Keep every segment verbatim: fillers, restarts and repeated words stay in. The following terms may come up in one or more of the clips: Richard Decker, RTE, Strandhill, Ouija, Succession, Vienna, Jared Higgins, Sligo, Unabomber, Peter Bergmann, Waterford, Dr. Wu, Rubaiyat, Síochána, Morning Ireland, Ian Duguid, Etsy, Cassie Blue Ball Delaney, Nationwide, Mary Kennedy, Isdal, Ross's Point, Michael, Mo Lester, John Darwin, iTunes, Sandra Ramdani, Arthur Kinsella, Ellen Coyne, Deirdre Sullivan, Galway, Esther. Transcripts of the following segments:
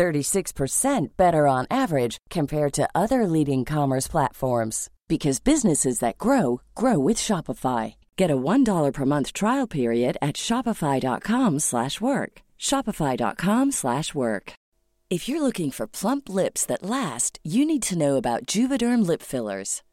thirty-six percent better on average compared to other leading commerce platforms. Because businesses that grow, grow with Shopify. Get a one dollar per month trial period at shopify.com slash work. Shopify.com slash work. If you're looking for plump lips that last, you need to know about Juvederm lip fillers.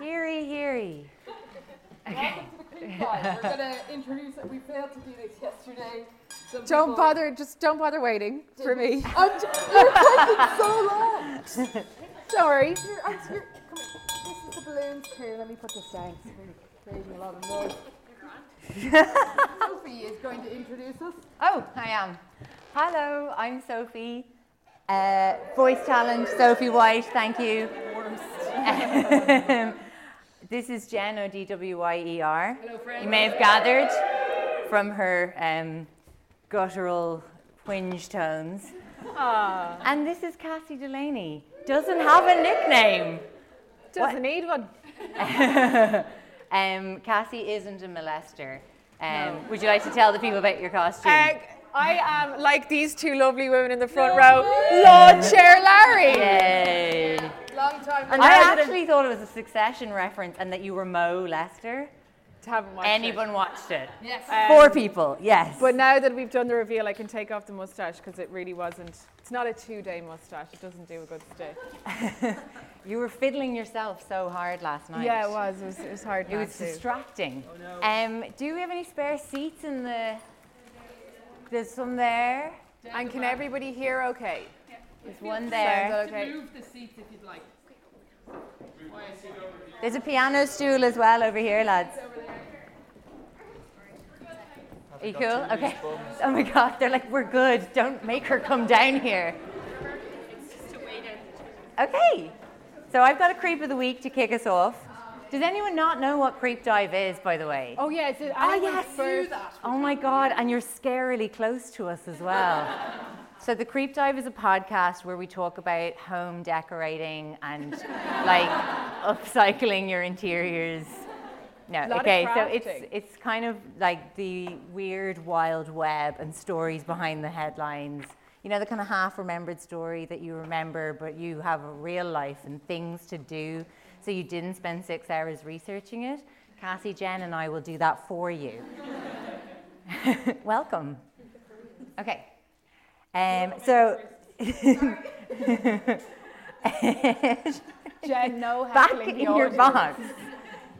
Heary, heary. We're gonna introduce. We failed to do this yesterday. Some don't people, bother. Just don't bother waiting for me. I'm just, you're taking so long. Sorry. You're, I'm, you're, come on. This is the balloons too. Let me put this down. It's really creating a lot of noise. Sophie is going to introduce us. Oh, I am. Hello, I'm Sophie. Uh, voice talent, Sophie White. Thank you. Worst. This is Jen, O D W Y E R. Hello, friend. You may have gathered from her um, guttural whinge tones. Aww. And this is Cassie Delaney. Doesn't have a nickname. Doesn't what? Need one. um, Cassie isn't a molester. Um, no. Would you like to tell the people about your costume? Uh, I am, like these two lovely women in the front no row, Lawn Chair Larry. Yay. Long time. And I actually thought it was a Succession reference and that you were Mo Lester. Haven't watched Anyone it. watched it? Yes. Um, Four people, yes. But now that we've done the reveal, I can take off the mustache because it really wasn't, it's not a two-day mustache. It doesn't do a good stay. You were fiddling yourself so hard last night. Yeah, it was. It was, it was hard. It was to. distracting. Oh, no. Um, do we have any spare seats in the... There's some there. Down and the can back. Everybody hear okay? Yeah. There's one there. Sounds okay. Move the seats if you'd like. There's a piano stool as well over here, lads. Are you cool? Okay. Oh my God, they're like, we're good. Don't make her come down here. Okay. So I've got a creep of the week to kick us off. Does anyone not know what Creep Dive is, by the way? Oh, yeah. It's a, I oh, yes. First. Oh, my God. And you're scarily close to us as well. So the Creep Dive is a podcast where we talk about home decorating and, like, upcycling your interiors. No, okay. So it's it's kind of like the weird, wild web and stories behind the headlines. You know, the kind of half-remembered story that you remember, but you have a real life and things to do. So you didn't spend six hours researching it. Cassie, Jen, and I will do that for you. Welcome. Okay. Um, so... Jen, no back in your box.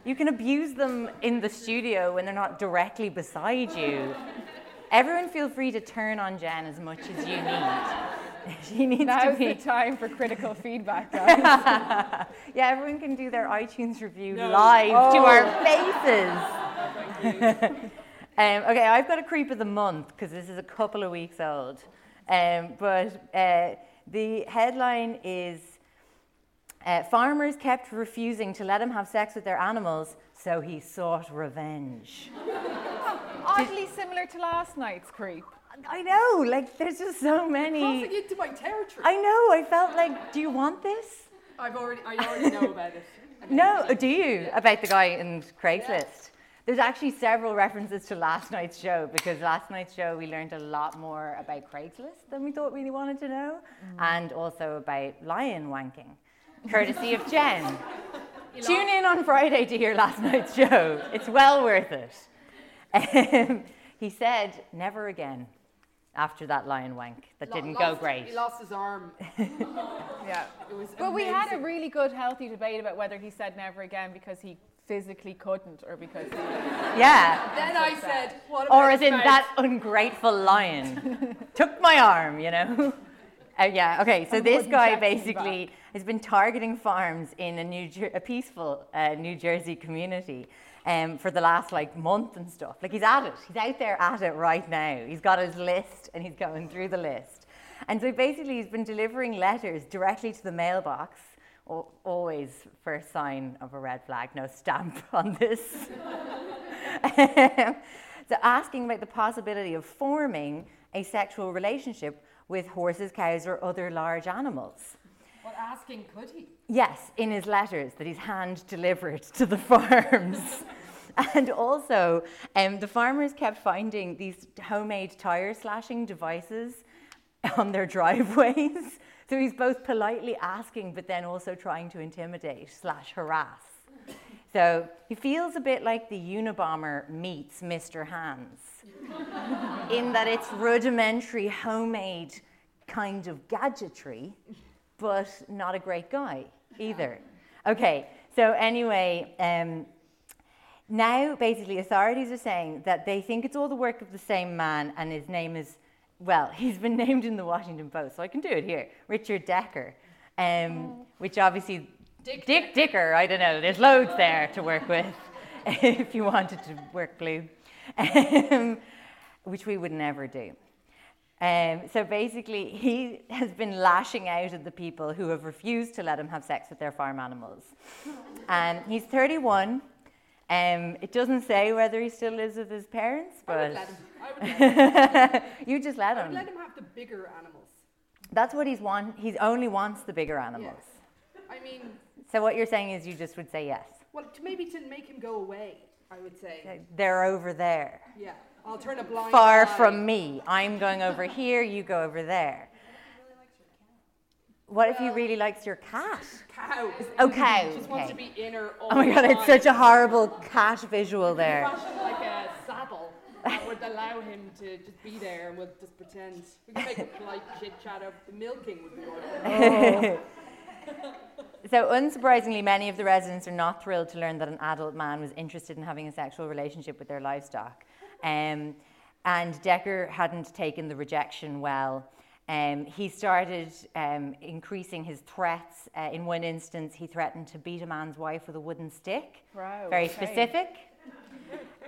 You can abuse them in the studio when they're not directly beside you. Everyone feel free to turn on Jen as much as you need. She needs Now's to be... the time for critical feedback, guys. Yeah, everyone can do their iTunes review no. live oh. to our faces. No, thank you. um, okay, I've got a creep of the month because this is a couple of weeks old. Um, but uh, the headline is, uh, farmers kept refusing to let him have sex with their animals, so he sought revenge. Oddly similar to last night's creep. I know, like, there's just so many. Crossing into my territory. I know, I felt like, do you want this? I've already, I already know about it. I mean, no, do you? Yeah. About the guy in Craigslist. Yeah. There's actually several references to last night's show, because last night's show we learned a lot more about Craigslist than we thought we wanted to know, mm. and also about lion wanking, courtesy of Jen. Tune in on Friday to hear last night's show. It's well worth it. Um, he said, never again, after that lion wank that L- didn't lost, go great. He lost his arm. Yeah, it was But amazing. We had a really good, healthy debate about whether he said never again because he physically couldn't or because he... Yeah. Then I said, what about Or as in mouth? That ungrateful lion took my arm, you know? Uh, yeah, okay, so and this guy basically has been targeting farms in a, New Jer- a peaceful uh, New Jersey community. Um, for the last like month and stuff. Like he's at it, he's out there at it right now. He's got his list and he's going through the list. And so basically he's been delivering letters directly to the mailbox, o- always first sign of a red flag, no stamp on this. um, so asking about the possibility of forming a sexual relationship with horses, cows or other large animals. Well, asking could he? Yes, in his letters that he's hand-delivered to the farms. And also, um, the farmers kept finding these homemade tyre-slashing devices on their driveways. So he's both politely asking, but then also trying to intimidate slash harass. So he feels a bit like the Unabomber meets Mister Hands, in that it's rudimentary, homemade kind of gadgetry, but not a great guy either. Okay, so anyway, um, now basically authorities are saying that they think it's all the work of the same man, and his name is, well, he's been named in the Washington Post, so I can do it here, Richard Decker, um, which obviously, Dick, Dick Dicker, I don't know, there's loads there to work with if you wanted to work blue, um, which we would never do. Um, so basically, he has been lashing out at the people who have refused to let him have sex with their farm animals. And um, he's thirty-one. Um, it doesn't say whether he still lives with his parents, but I would let him. I would let him. You just let him. I would let him have the bigger animals. That's what he's want. He only wants the bigger animals. Yes. I mean. So what you're saying is you just would say yes. Well, to maybe to make him go away, I would say. They're over there. Yeah. I'll turn a blind Far eye. From me. I'm going over here, you go over there. What if he really likes your cat? Cow. Oh, cow. She just wants okay. to be in her all Oh my God, time. It's such a horrible cat visual there. Fashion like a saddle that would allow him to just be there and we'll just pretend. We can make a polite chit-chat of the milking would be awesome. So unsurprisingly, many of the residents are not thrilled to learn that an adult man was interested in having a sexual relationship with their livestock. Um, and Decker hadn't taken the rejection well. Um, he started um, increasing his threats. Uh, in one instance, he threatened to beat a man's wife with a wooden stick. Wow, very okay. specific.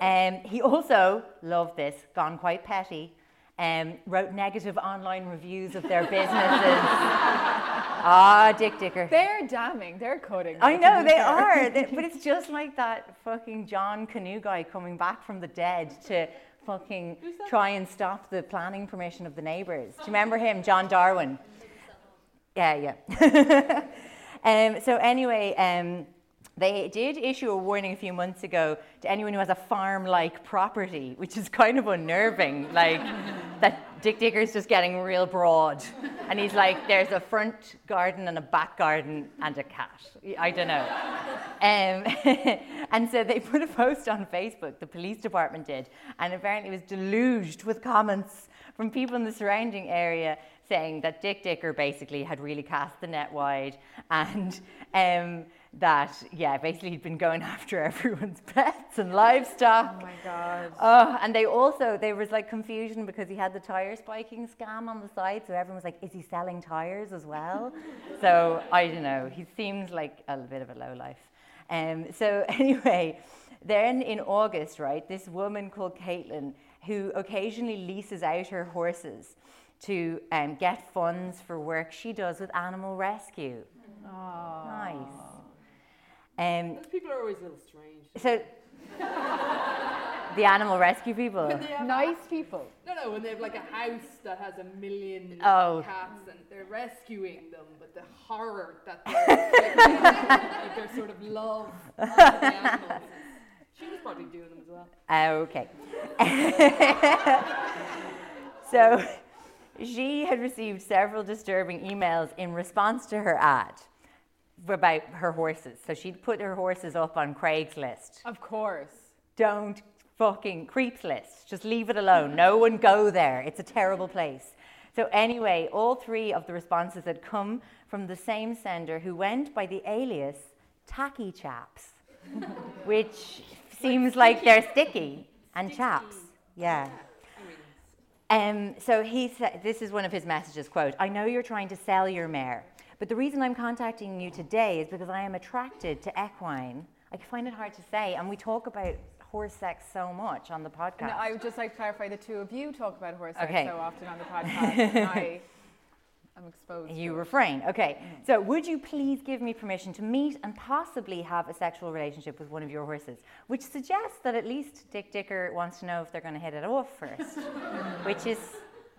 Um, he also, loved this, gone quite petty, um, wrote negative online reviews of their businesses. Ah, Dick Dicker. They're damning, they're cutting. I know, they are. They, but it's just like that fucking John Canoe guy coming back from the dead to fucking try and stop the planning permission of the neighbours. Do you remember him, John Darwin? Yeah, yeah. um, so anyway, um, they did issue a warning a few months ago to anyone who has a farm-like property, which is kind of unnerving, like that Dick Dicker's just getting real broad. And he's like, there's a front garden and a back garden and a cat. I don't know. Um, and so they put a post on Facebook, the police department did, and apparently it was deluged with comments from people in the surrounding area saying that Dick Dicker basically had really cast the net wide, and um, that, yeah, basically he'd been going after everyone's pets and livestock. Oh my God. Oh, and they also, there was like confusion because he had the tyre spiking scam on the side, so everyone was like, is he selling tyres as well? So, I don't know, he seems like a bit of a lowlife. Um, so anyway, then in August, right, this woman called Caitlin, who occasionally leases out her horses to um, get funds for work she does with animal rescue. Aww. Nice. Um, Those people are always a little strange. So the animal rescue people, have, nice people. No, no, when they have like a house that has a million oh. cats and they're rescuing them, but the horror that they're like, their sort of love for the animals. She was probably doing them as well. Uh, okay. So she had received several disturbing emails in response to her ad about her horses. So she'd put her horses up on Craigslist. Of course. Don't fucking Craigslist. Just leave it alone. No one go there. It's a terrible place. So anyway, all three of the responses had come from the same sender who went by the alias Tacky Chaps, which seems like, like they're sticky and sticky. Chaps. Yeah. Um, so he said, this is one of his messages, quote, "I know you're trying to sell your mare, but the reason I'm contacting you today is because I am attracted to equine." I find it hard to say, and we talk about horse sex so much on the podcast. No, I would just like to clarify, the two of you talk about horse okay. sex so often on the podcast, and I am exposed. You to refrain, okay. So would you please give me permission to meet and possibly have a sexual relationship with one of your horses? Which suggests that at least Dick Dicker wants to know if they're going to hit it off first, which is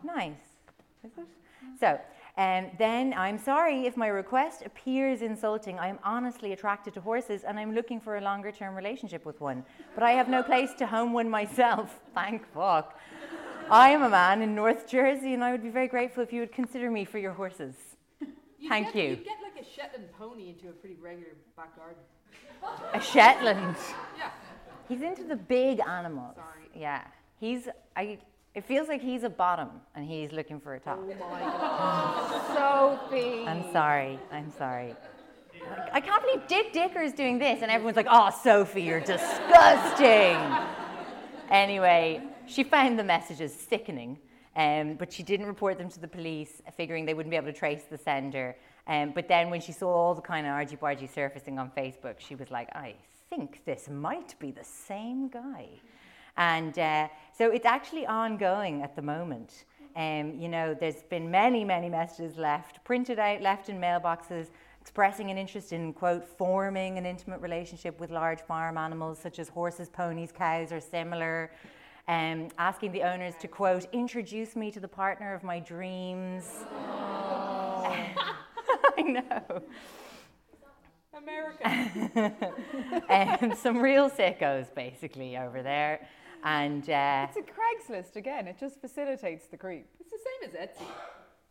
nice, is it? So. And then, "I'm sorry if my request appears insulting. I am honestly attracted to horses and I'm looking for a longer term relationship with one. But I have no place to home one myself. Thank fuck. I am a man in North Jersey and I would be very grateful if you would consider me for your horses. You'd Thank get, you. You'd get like a Shetland pony into a pretty regular back garden. A Shetland? Yeah. He's into the big animals. Sorry. Yeah. He's... I. It feels like he's a bottom and he's looking for a top. Oh my God. Sophie. I'm sorry. I'm sorry. I can't believe Dick Dicker is doing this and everyone's like, "Oh, Sophie, you're disgusting." Anyway, she found the messages sickening, um, but she didn't report them to the police, figuring they wouldn't be able to trace the sender. Um, but then when she saw all the kind of argy-bargy surfacing on Facebook, she was like, "I think this might be the same guy." And uh, so it's actually ongoing at the moment. Um, you know, there's been many, many messages left, printed out, left in mailboxes, expressing an interest in, quote, forming an intimate relationship with large farm animals such as horses, ponies, cows, or similar, um, asking the owners to, quote, "introduce me to the partner of my dreams." Oh. I know. America. um, some real sickos, basically, over there. And uh, it's a Craigslist again. It just facilitates the creep. It's the same as Etsy.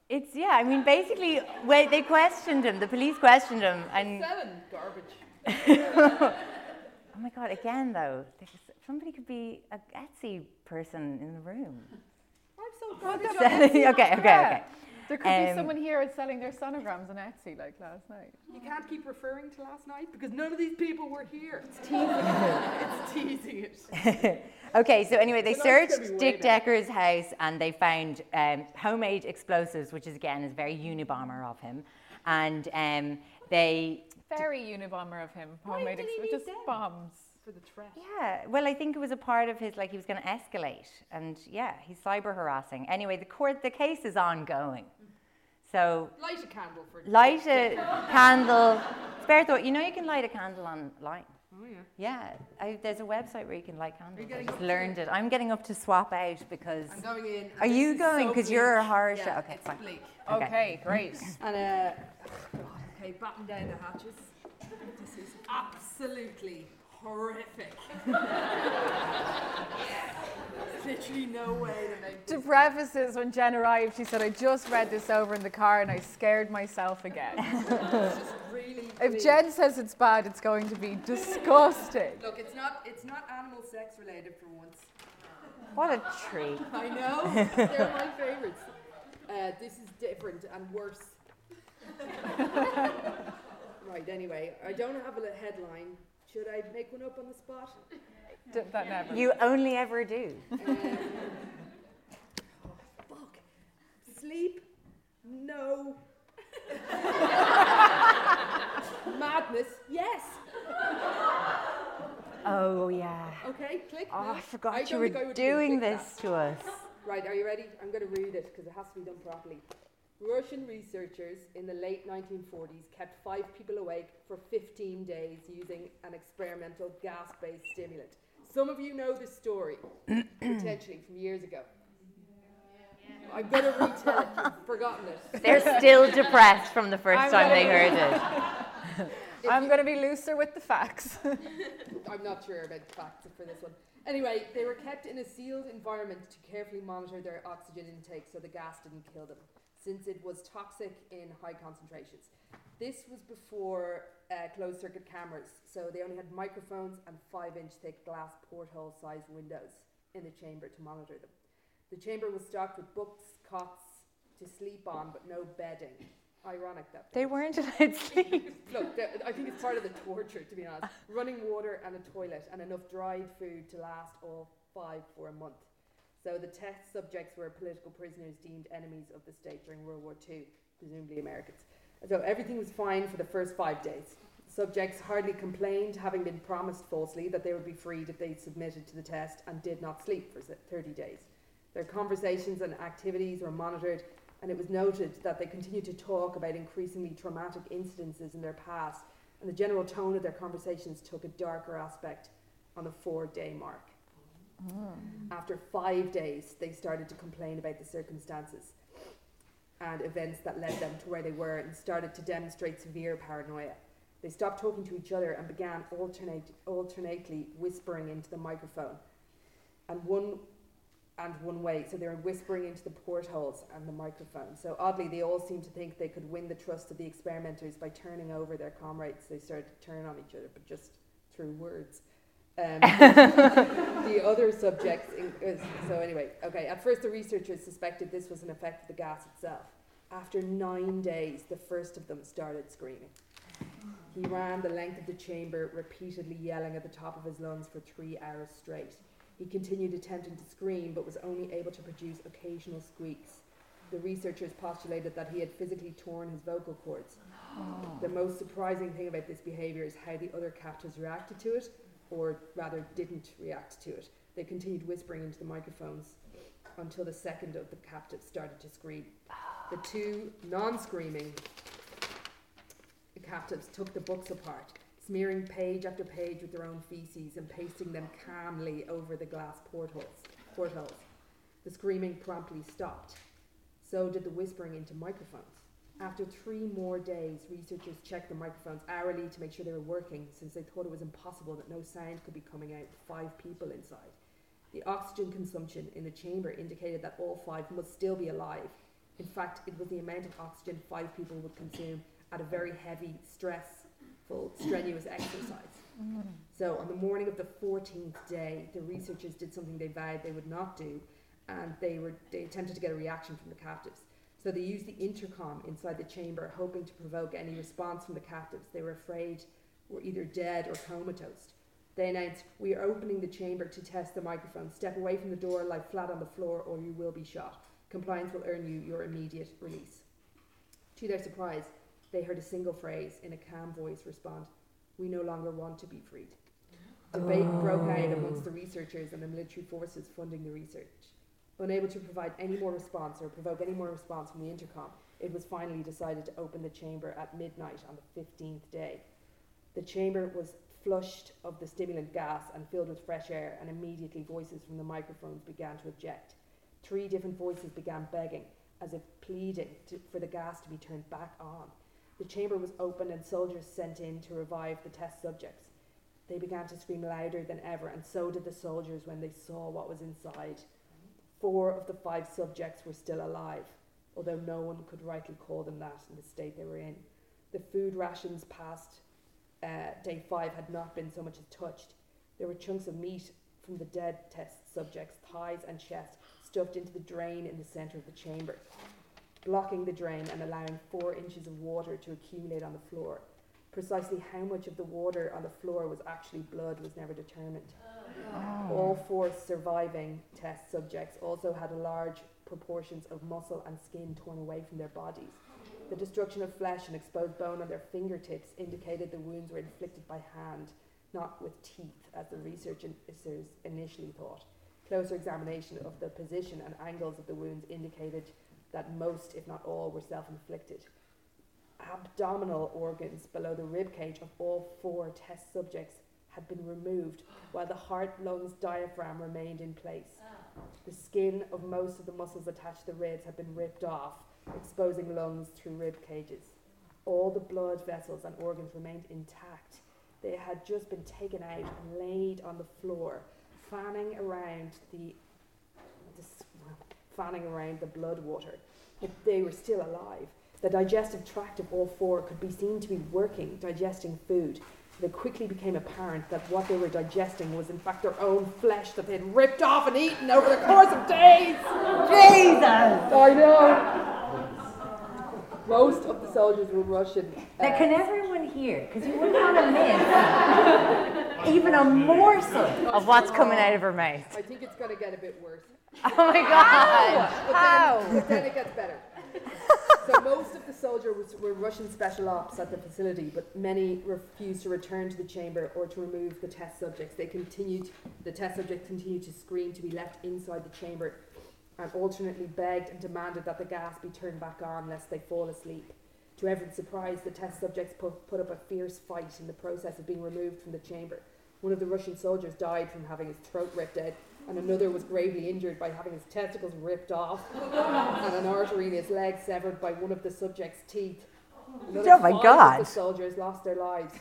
It's yeah. I mean, basically, well, they questioned him. The police questioned him, and seven garbage. Oh my God! Again, though, somebody could be an Etsy person in the room. I've sold garbage. Oh, okay, okay, okay. There could um, be someone here selling their sonograms on Etsy, like last night. You can't keep referring to last night because none of these people were here. It's teasing it. It's teasing it. Okay, so anyway, they so searched Dick Decker's house and they found um, homemade explosives, which is again is very Unabomber of him, and um, they very d- Unabomber of him. Homemade explosives, just bombs for the threat. Yeah, well, I think it was a part of his like he was going to escalate, and yeah, he's cyber harassing. Anyway, the court, the case is ongoing. So light a candle for light a candle. Spare thought. You know you can light a candle online. Oh yeah. Yeah. I, there's a website where you can light candles. I just learned it. I'm getting up to swap out because I'm going in. Are you going? Because so you're a horror yeah, show. Okay, it's fine. Bleak. Okay. Okay, great. And uh, oh God, okay, batten down the hatches. This is absolutely horrific. Literally no way to make this. To preface this, when Jen arrived, she said, I just read this over in the car and I scared myself again. It's just really if weird. Jen says it's bad, it's going to be disgusting. Look, it's not it's not animal sex related for once. What a treat. I know. They're my favourites. Uh, this is different and worse. Right, anyway, I don't have a headline. Should I make one up on the spot? D- that never. You only ever do. Um, oh, fuck. Sleep? No. Madness? Yes. Oh, yeah. Okay, click. Oh, I forgot I you were doing this that. to us. Right, are you ready? I'm going to read it because it has to be done properly. Russian researchers in the late nineteen forties kept five people awake for fifteen days using an experimental gas-based stimulant. Some of you know the story, potentially, from years ago. I'm going to retell it. You've forgotten it. They're still depressed from the first I'm time they heard it. If I'm going to be looser with the facts. I'm not sure about the facts for this one. Anyway, they were kept in a sealed environment to carefully monitor their oxygen intake so the gas didn't kill them, since it was toxic in high concentrations. This was before uh, closed-circuit cameras, so they only had microphones and five-inch thick glass porthole-sized windows in the chamber to monitor them. The chamber was stocked with books, cots to sleep on, but no bedding. Ironic that they weren't allowed to sleep. Look, I think it's part of the torture, to be honest. Running water and a toilet and enough dried food to last all five for a month. So the test subjects were political prisoners deemed enemies of the state during World War Two, presumably Americans. So everything was fine for the first five days. Subjects hardly complained, having been promised falsely that they would be freed if they submitted to the test and did not sleep for thirty days. Their conversations and activities were monitored, and it was noted that they continued to talk about increasingly traumatic incidences in their past, and the general tone of their conversations took a darker aspect on the four-day mark. After five days, they started to complain about the circumstances and events that led them to where they were and started to demonstrate severe paranoia. They stopped talking to each other and began alternate, alternately whispering into the microphone and one and one way. So they were whispering into the portholes and the microphone. So oddly, they all seemed to think they could win the trust of the experimenters by turning over their comrades. They started to turn on each other, but just through words. Um, the other subjects, in, uh, so anyway, okay, at first the researchers suspected this was an effect of the gas itself. After nine days, the first of them started screaming. He ran the length of the chamber, repeatedly yelling at the top of his lungs for three hours straight. He continued attempting to scream, but was only able to produce occasional squeaks. The researchers postulated that he had physically torn his vocal cords. Oh. The most surprising thing about this behaviour is how the other captives reacted to it, or rather didn't react to it. They continued whispering into the microphones until the second of the captives started to scream. The two non-screaming captives took the books apart, smearing page after page with their own feces and pasting them calmly over the glass portholes. portholes. The screaming promptly stopped. So did the whispering into microphones. After three more days, researchers checked the microphones hourly to make sure they were working, since they thought it was impossible that no sound could be coming out with five people inside. The oxygen consumption in the chamber indicated that all five must still be alive. In fact, it was the amount of oxygen five people would consume at a very heavy, stressful, strenuous exercise. So on the morning of the fourteenth day, the researchers did something they vowed they would not do, and they were they attempted to get a reaction from the captives. So they used the intercom inside the chamber, hoping to provoke any response from the captives they were afraid were either dead or comatose. They announced, "We are opening the chamber to test the microphone. Step away from the door, lie flat on the floor, or you will be shot. Compliance will earn you your immediate release." To their surprise, they heard a single phrase in a calm voice respond, "We no longer want to be freed." Debate oh. broke out amongst the researchers and the military forces funding the research. Unable to provide any more response or provoke any more response from the intercom, it was finally decided to open the chamber at midnight on the fifteenth day. The chamber was flushed of the stimulant gas and filled with fresh air, and immediately voices from the microphones began to object. Three different voices began begging, as if pleading to, for the gas to be turned back on. The chamber was opened and soldiers sent in to revive the test subjects. They began to scream louder than ever, and so did the soldiers when they saw what was inside. Four of the five subjects were still alive, although no one could rightly call them that in the state they were in. The food rations past uh, day five had not been so much as touched. There were chunks of meat from the dead test subjects' thighs and chest stuffed into the drain in the centre of the chamber, blocking the drain and allowing four inches of water to accumulate on the floor. Precisely how much of the water on the floor was actually blood was never determined. Oh. All four surviving test subjects also had large proportions of muscle and skin torn away from their bodies. The destruction of flesh and exposed bone on their fingertips indicated the wounds were inflicted by hand, not with teeth, as the researchers initially thought. Closer examination of the position and angles of the wounds indicated that most, if not all, were self-inflicted. Abdominal organs below the ribcage of all four test subjects had been removed, while the heart, lungs, diaphragm remained in place. The skin of most of the muscles attached to the ribs had been ripped off, exposing lungs through rib cages. All the blood vessels and organs remained intact. They had just been taken out and laid on the floor, fanning around the fanning around the blood water. If they were still alive, the digestive tract of all four could be seen to be working, digesting food. It quickly became apparent that what they were digesting was in fact their own flesh that they had ripped off and eaten over the course of days. Jesus! I know. Most of the soldiers were Russian. Now, uh, can everyone hear? Because you wouldn't want to miss even a morsel of what's coming out of her mouth. I think it's going to get a bit worse. Oh my God! But How? Then, but then it gets better. So most of the soldiers were Russian special ops at the facility, but many refused to return to the chamber or to remove the test subjects. They continued, the test subjects continued to scream to be left inside the chamber and alternately begged and demanded that the gas be turned back on lest they fall asleep. To everyone's surprise, the test subjects put, put up a fierce fight in the process of being removed from the chamber. One of the Russian soldiers died from having his throat ripped out, and another was gravely injured by having his testicles ripped off and an artery in his leg severed by one of the subject's teeth. Another oh my God! The soldiers lost their lives,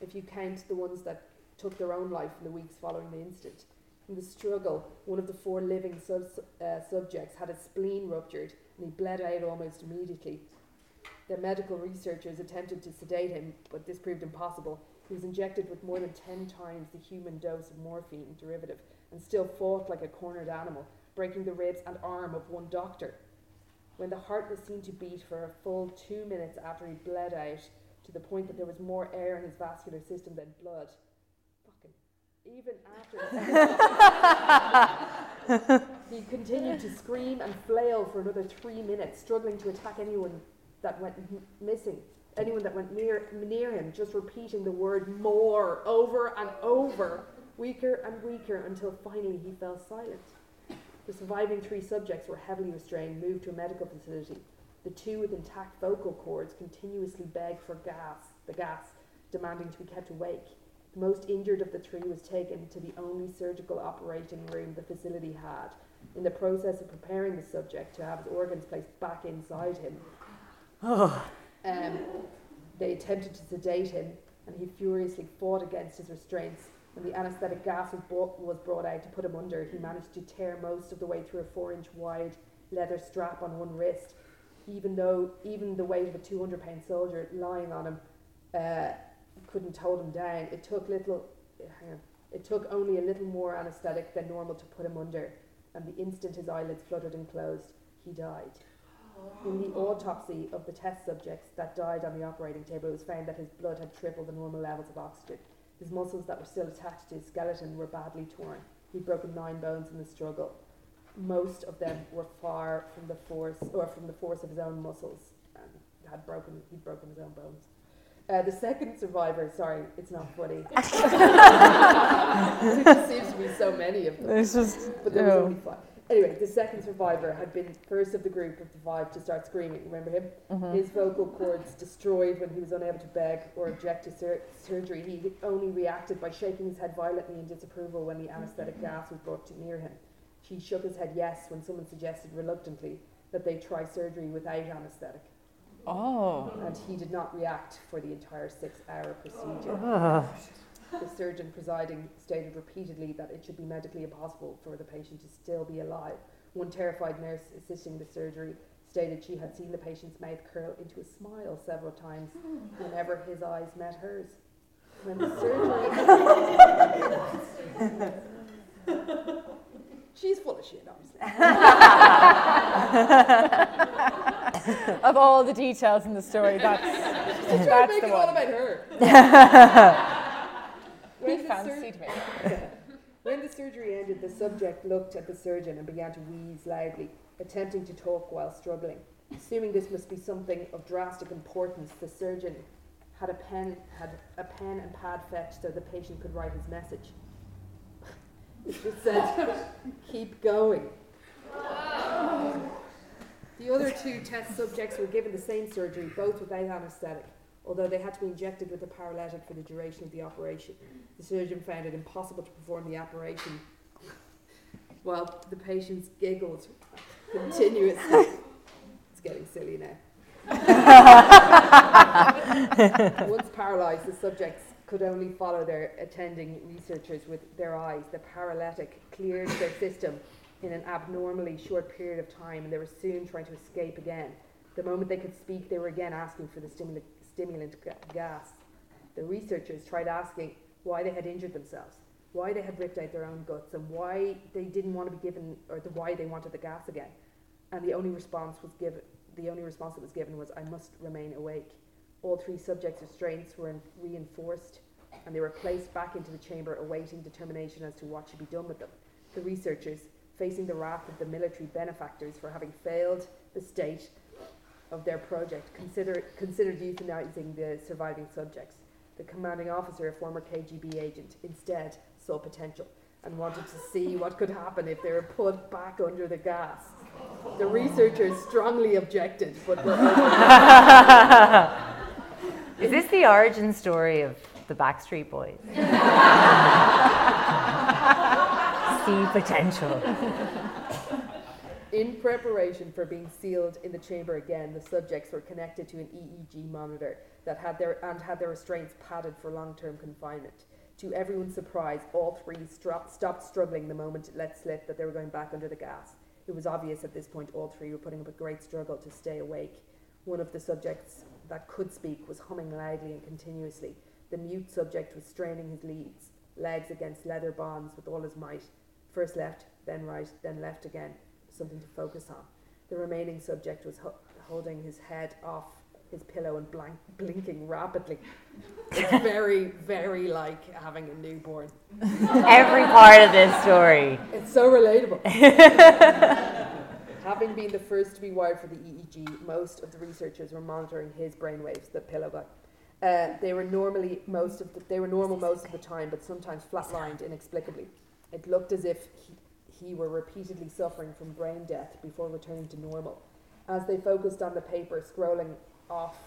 if you count the ones that took their own life in the weeks following the incident. In the struggle, one of the four living sub- uh, subjects had his spleen ruptured and he bled out almost immediately. The medical researchers attempted to sedate him, but this proved impossible. He was injected with more than ten times the human dose of morphine derivative and still fought like a cornered animal, breaking the ribs and arm of one doctor. When the heart was seen to beat for a full two minutes after he bled out, to the point that there was more air in his vascular system than blood. Fucking. Even after he continued to scream and flail for another three minutes, struggling to attack anyone that went m- missing. Anyone that went near, near him, just repeating the word more over and over, weaker and weaker, until finally he fell silent. The surviving three subjects were heavily restrained, moved to a medical facility. The two with intact vocal cords continuously begged for gas, the gas, demanding to be kept awake. The most injured of the three was taken to the only surgical operating room the facility had. In the process of preparing the subject to have his organs placed back inside him, oh. Um, they attempted to sedate him, and he furiously fought against his restraints. When the anaesthetic gas was brought, was brought out to put him under, he managed to tear most of the way through a four-inch wide leather strap on one wrist. Even though even the weight of a two hundred pound soldier lying on him uh, couldn't hold him down, it took little. Hang on, it took only a little more anaesthetic than normal to put him under, and the instant his eyelids fluttered and closed, he died. In the autopsy of the test subjects that died on the operating table, it was found that his blood had tripled the normal levels of oxygen. His muscles that were still attached to his skeleton were badly torn. He'd broken nine bones in the struggle. Most of them were far from the force, or from the force of his own muscles, and had broken. He'd broken his own bones. Uh, the second survivor, sorry, it's not funny. There just seems to be so many of them. It's just, but there was only five. Anyway, the second survivor had been first of the group of the five to start screaming. Remember him? Mm-hmm. His vocal cords destroyed when he was unable to beg or object to sur- surgery. He only reacted by shaking his head violently in disapproval when the anaesthetic gas was brought to near him. He shook his head yes when someone suggested reluctantly that they try surgery without anaesthetic. Oh. And he did not react for the entire six-hour procedure. Oh. the surgeon presiding stated repeatedly that it should be medically impossible for the patient to still be alive. One terrified nurse assisting the surgery stated she had seen the patient's mouth curl into a smile several times whenever his eyes met hers. When the surgery... She's full of shit, obviously. Of all the details in the story, that's, that's, that's the one. She's trying to make it all about her. He fancied sur- me. Yeah. When the surgery ended, the subject looked at the surgeon and began to wheeze loudly, attempting to talk while struggling. Assuming this must be something of drastic importance, the surgeon had a pen, had a pen and pad fetched so the patient could write his message. It just said, keep going. Wow. The other two test subjects were given the same surgery, both without anaesthetic, although they had to be injected with a paralytic for the duration of the operation. The surgeon found it impossible to perform the operation while the patients giggled continuously. It's getting silly now. Once paralysed, the subjects could only follow their attending researchers with their eyes. The paralytic cleared their system in an abnormally short period of time, and they were soon trying to escape again. The moment they could speak, they were again asking for the stimula- stimulant g- gas. The researchers tried asking why they had injured themselves, why they had ripped out their own guts, and why they didn't want to be given, or the, why they wanted the gas again. And the only response was given. The only response that was given was, "I must remain awake." All three subjects' restraints were in- reinforced, and they were placed back into the chamber, awaiting determination as to what should be done with them. The researchers, facing the wrath of the military benefactors for having failed the state of their project, consider- considered euthanizing the surviving subjects. The commanding officer, a former K G B agent, instead saw potential and wanted to see what could happen if they were put back under the gas. The researchers strongly objected, but were... Is this the origin story of the Backstreet Boys? See potential. In preparation for being sealed in the chamber again, the subjects were connected to an E E G monitor that had their and had their restraints padded for long-term confinement. To everyone's surprise, all three stro- stopped struggling the moment it let slip that they were going back under the gas. It was obvious at this point all three were putting up a great struggle to stay awake. One of the subjects that could speak was humming loudly and continuously. The mute subject was straining his leads, legs against leather bonds with all his might. First left, then right, then left again. Something to focus on. The remaining subject was ho- holding his head off his pillow and blank- blinking rapidly. It's very, very like having a newborn. Every part of this story. It's so relatable. Having been the first to be wired for the E E G, most of the researchers were monitoring his brainwaves, the pillow guy. Uh, they were normally most of the, they were normal most of the time, but sometimes flatlined inexplicably. It looked as if he, he were repeatedly suffering from brain death before returning to normal. As they focused on the paper, scrolling off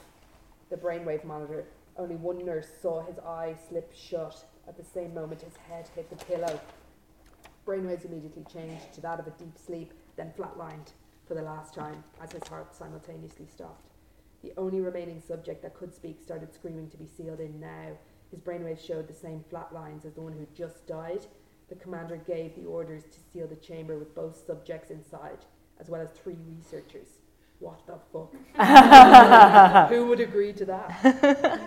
the brainwave monitor, only one nurse saw his eye slip shut. At the same moment, his head hit the pillow. Brainwaves immediately changed to that of a deep sleep, then flatlined for the last time as his heart simultaneously stopped. The only remaining subject that could speak started screaming to be sealed in now. His brainwaves showed the same flat lines as the one who just died. The commander gave the orders to seal the chamber with both subjects inside, as well as three researchers. What the fuck? Who would agree to that?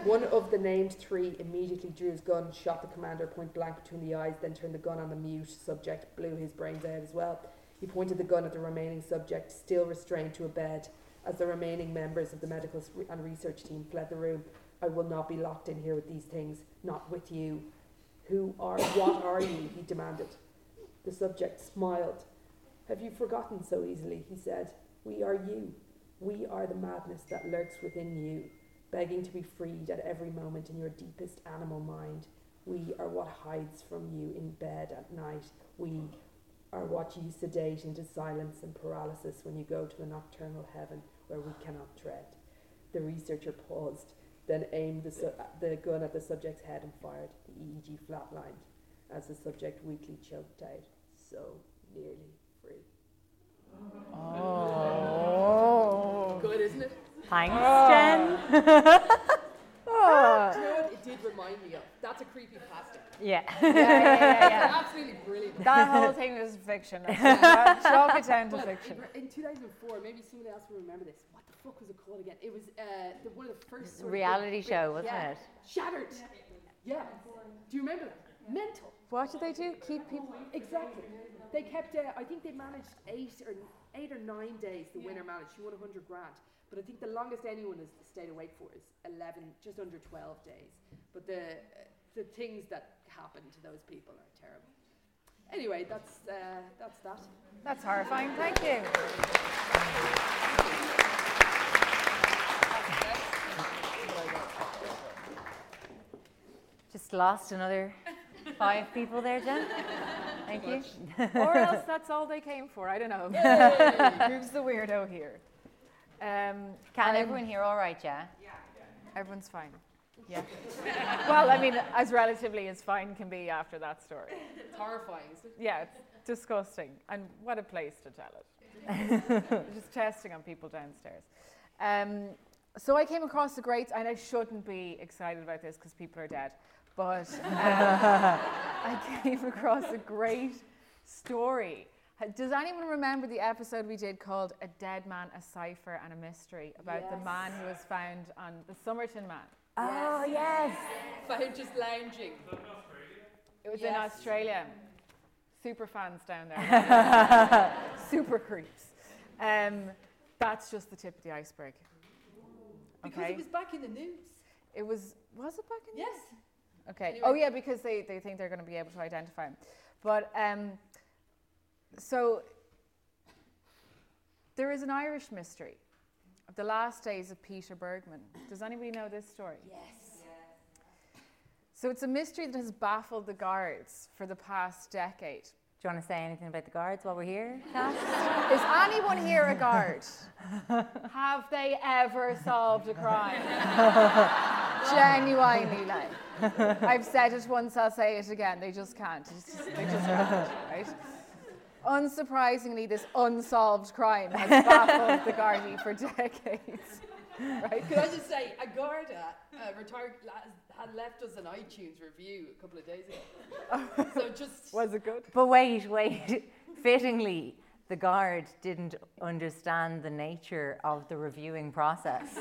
One of the named three immediately drew his gun, shot the commander point blank between the eyes, then turned the gun on the mute subject, blew his brains out as well. He pointed the gun at the remaining subject, still restrained to a bed, as the remaining members of the medical and research team fled the room. I will not be locked in here with these things, not with you. Who are, what are you? He demanded. The subject smiled. Have you forgotten so easily? He said. We are you. We are the madness that lurks within you, begging to be freed at every moment in your deepest animal mind. We are what hides from you in bed at night. We are what you sedate into silence and paralysis when you go to the nocturnal heaven where we cannot tread. The researcher paused, then aimed the, su- the gun at the subject's head and fired. The E E G flatlined as the subject weakly choked out, so nearly free. Oh. Good, isn't it? Thanks, Jen. Oh. You know what it did remind me of? That that's a creepypasta. Yeah. yeah, yeah, yeah, yeah. Absolutely brilliant. That whole thing was fiction. Chalk it down to fiction. In two thousand four, maybe somebody else will remember this. What the fuck was it called again? It was uh, the, one of the first sort reality of show, wasn't yeah. it? Shattered. Yeah. Do you remember that? Yeah. Mental. What did they do? Keep people. Exactly. They kept. Uh, I think they managed eight or eight or nine days. The yeah. winner managed. She won a hundred grand. But I think the longest anyone has stayed awake for is eleven, just under twelve days. But the uh, the things that happen to those people are terrible. Anyway, that's uh, that's that. That's horrifying. Thank you. Just lost another. Five people there, Jen. Thank you. Or else that's all they came for. I don't know. Who's the weirdo here? Um, Can everyone hear all right, yeah? Yeah. yeah. Everyone's fine. Yeah. Well, I mean, as relatively as fine can be after that story. It's horrifying. Yeah, it's disgusting. And what a place to tell it. Just testing on people downstairs. Um, so I came across the greats, and I shouldn't be excited about this because people are dead. But um, I came across a great story. Does anyone remember the episode we did called A Dead Man, a Cipher and a Mystery about yes. the man who was found on the Somerton man? Oh, yes. Found just lounging. Was that in Australia? It was yes. in Australia. Super fans down there. Super creeps. Um, that's just the tip of the iceberg. Okay. Because it was back in the news. It was, was it back in the yes. news? Yes. Okay. Anyway. Oh, yeah, because they, they think they're going to be able to identify him. But um, so there is an Irish mystery of the last days of Peter Bergmann. Does anybody know this story? Yes. yes. So it's a mystery that has baffled the guards for the past decade. Do you want to say anything about the guards while we're here, Cass? Is anyone here a guard? Have they ever solved a crime? Genuinely, like I've said it once, I'll say it again. They just can't. It's just, they just can't, right? Unsurprisingly, this unsolved crime has baffled the Gardaí for decades, right? Could I just say, a Garda, uh, retired, had left us an iTunes review a couple of days ago. So just was it good? But wait, wait. Fittingly, the guard didn't understand the nature of the reviewing process.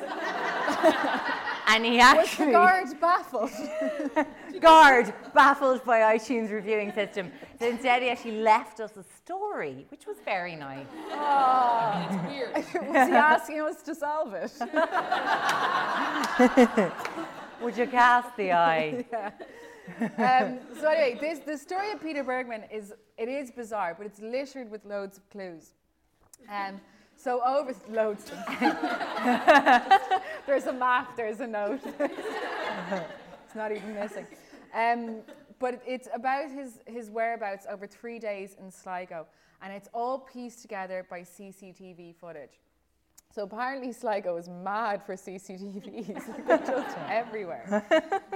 And he actually... Was the guard baffled? Guard baffled by iTunes reviewing system. So instead he actually left us a story, which was very nice. Oh, I mean, it's weird. Was he asking us to solve it? Would you cast the eye? Yeah. um, so anyway, this, the story of Peter Bergmann is, it is bizarre, but it's littered with loads of clues. Um, so over, loads of There's a map, there's a note. It's not even missing. Um, but it's about his, his whereabouts over three days in Sligo, and it's all pieced together by C C T V footage. So apparently Sligo is mad for C C T Vs. They're just everywhere.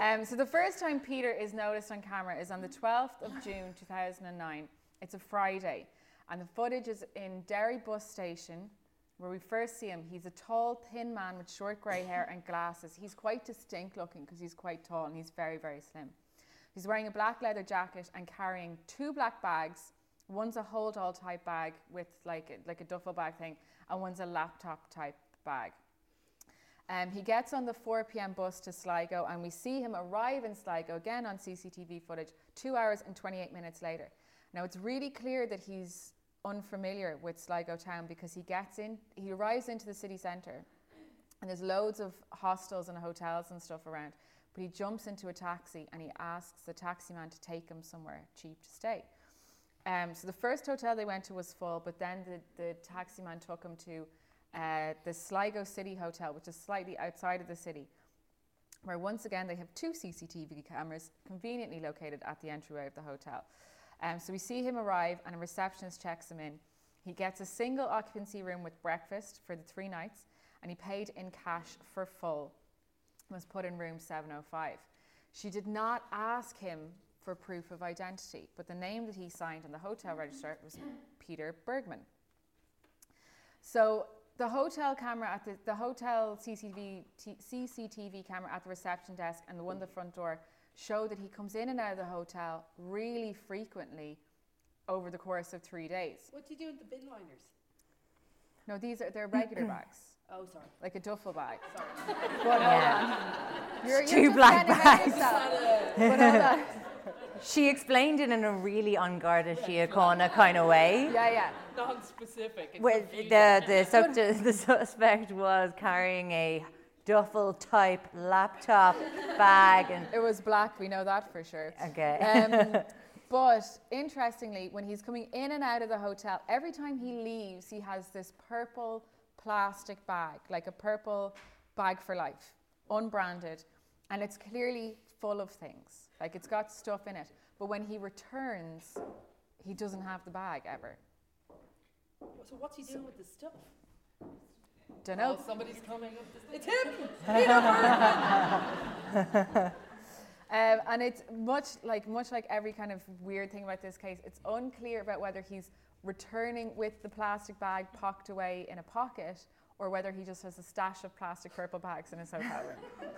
Um, so the first time Peter is noticed on camera is on the twelfth of June two thousand nine. It's a Friday. And the footage is in Derry bus station where we first see him. He's a tall, thin man with short grey hair and glasses. He's quite distinct looking because he's quite tall and he's very, very slim. He's wearing a black leather jacket and carrying two black bags. One's a hold-all type bag with like a, like a duffel bag thing, and one's a laptop type bag. Um, he gets on the four p.m. bus to Sligo, and we see him arrive in Sligo again on C C T V footage two hours and twenty-eight minutes later. Now it's really clear that he's unfamiliar with Sligo town because he gets in, he arrives into the city centre, and there's loads of hostels and hotels and stuff around, but he jumps into a taxi and he asks the taxi man to take him somewhere cheap to stay. Um, so the first hotel they went to was full, but then the, the taxi man took him to uh, the Sligo City Hotel, which is slightly outside of the city, where once again they have two C C T V cameras conveniently located at the entryway of the hotel. Um, so we see him arrive and a receptionist checks him in. He gets a single occupancy room with breakfast for the three nights, and he paid in cash for full and was put in room seven oh five. She did not ask him for proof of identity, but the name that he signed on the hotel register was Peter Bergmann. So the hotel camera at the, the hotel C C T V camera at the reception desk and the one at the front door show that he comes in and out of the hotel really frequently over the course of three days. What do you do with the bin liners? No, these are, they're regular bags. Oh, sorry. Like a duffel bag. Sorry. But yeah. You're, you're two black bags. But all that. She explained it in a really unguarded Síochána kind of way. Yeah, yeah. Non-specific. Well, the, the, sub- the suspect was carrying a duffel-type laptop bag. And it was black, we know that for sure. Okay. Um, but interestingly, when he's coming in and out of the hotel, every time he leaves, he has this purple plastic bag, like a purple bag for life, unbranded. And it's clearly full of things. Like, it's got stuff in it. But when he returns, he doesn't have the bag ever. So what's he doing so, with the stuff? Don't know. Oh, somebody's coming up to it's him! Peter Bergmann! Um, and it's much like much like every kind of weird thing about this case, it's unclear about whether he's returning with the plastic bag pocked away in a pocket or whether he just has a stash of plastic purple bags in his hotel room.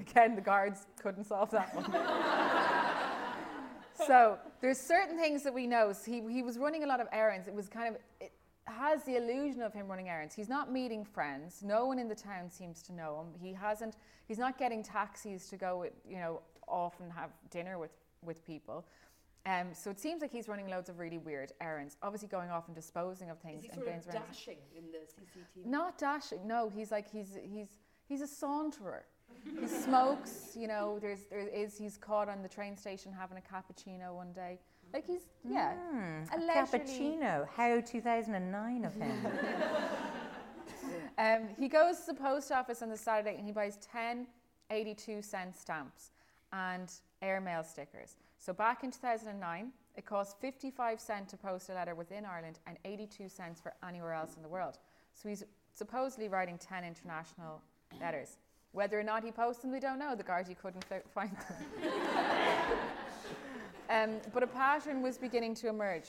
Again, the guards couldn't solve that one. So there's certain things that we know. So he, he was running a lot of errands. It was kind of, it has the illusion of him running errands. He's not meeting friends. No one in the town seems to know him. He hasn't, he's not getting taxis to go, with, you know, off and have dinner with, with people. Um, so it seems like he's running loads of really weird errands. Obviously going off and disposing of things. Is he and sort of dashing in the C C T V? Not dashing, no. He's like, he's, he's, he's a saunterer. He smokes, you know, there's, there is, he's caught on the train station having a cappuccino one day. Like he's, yeah. Mm, a cappuccino, how two thousand nine of him. um, he goes to the post office on the Saturday and he buys ten eighty-two cent stamps and airmail stickers. So back in two thousand nine, it cost fifty-five cents to post a letter within Ireland and eighty-two cents for anywhere else in the world. So he's supposedly writing ten international letters. Whether or not he posts them, we don't know. The Gardaí couldn't find them. um, but a pattern was beginning to emerge.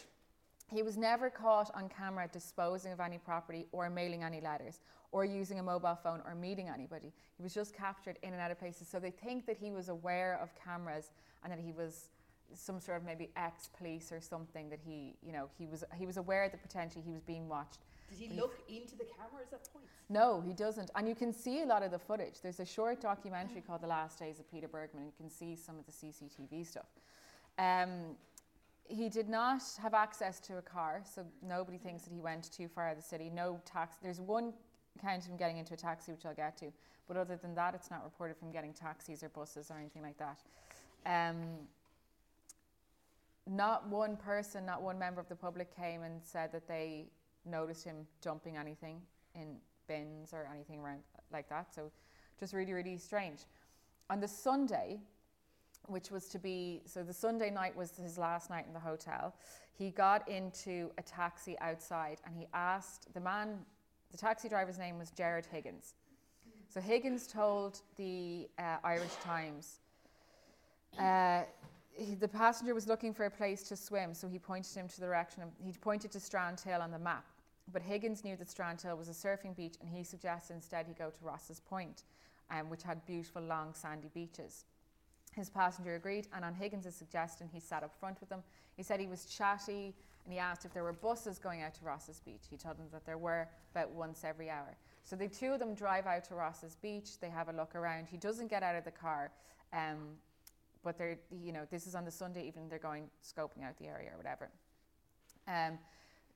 He was never caught on camera disposing of any property or mailing any letters or using a mobile phone or meeting anybody. He was just captured in and out of places. So they think that he was aware of cameras and that he was some sort of maybe ex-police or something, that he, you know, he was he was aware that potentially he was being watched. Does he look into the cameras at points? No, he doesn't. And you can see a lot of the footage. There's a short documentary called The Last Days of Peter Bergmann, and you can see some of the C C T V stuff. Um, he did not have access to a car, so nobody thinks that he went too far out of the city. No taxi. There's one account of him getting into a taxi, which I'll get to. But other than that, it's not reported from getting taxis or buses or anything like that. Um, not one person, not one member of the public came and said that they noticed him dumping anything in bins or anything around like that. So just really, really strange. On the Sunday, which was to be, so the Sunday night was his last night in the hotel. He got into a taxi outside and he asked the man, the taxi driver's name was Jared Higgins. So Higgins told the uh, Irish Times, uh, He, the passenger was looking for a place to swim, so he pointed him to the direction of, he pointed to Strandhill on the map. But Higgins knew that Strandhill was a surfing beach, and he suggested instead he go to Ross's Point, um, which had beautiful long sandy beaches. His passenger agreed, and on Higgins' suggestion, he sat up front with them. He said he was chatty, and he asked if there were buses going out to Ross's Beach. He told them that there were about once every hour. So the two of them drive out to Ross's Beach. They have a look around. He doesn't get out of the car. Um, But they're, you know, this is on the Sunday evening. They're going scoping out the area or whatever. Um,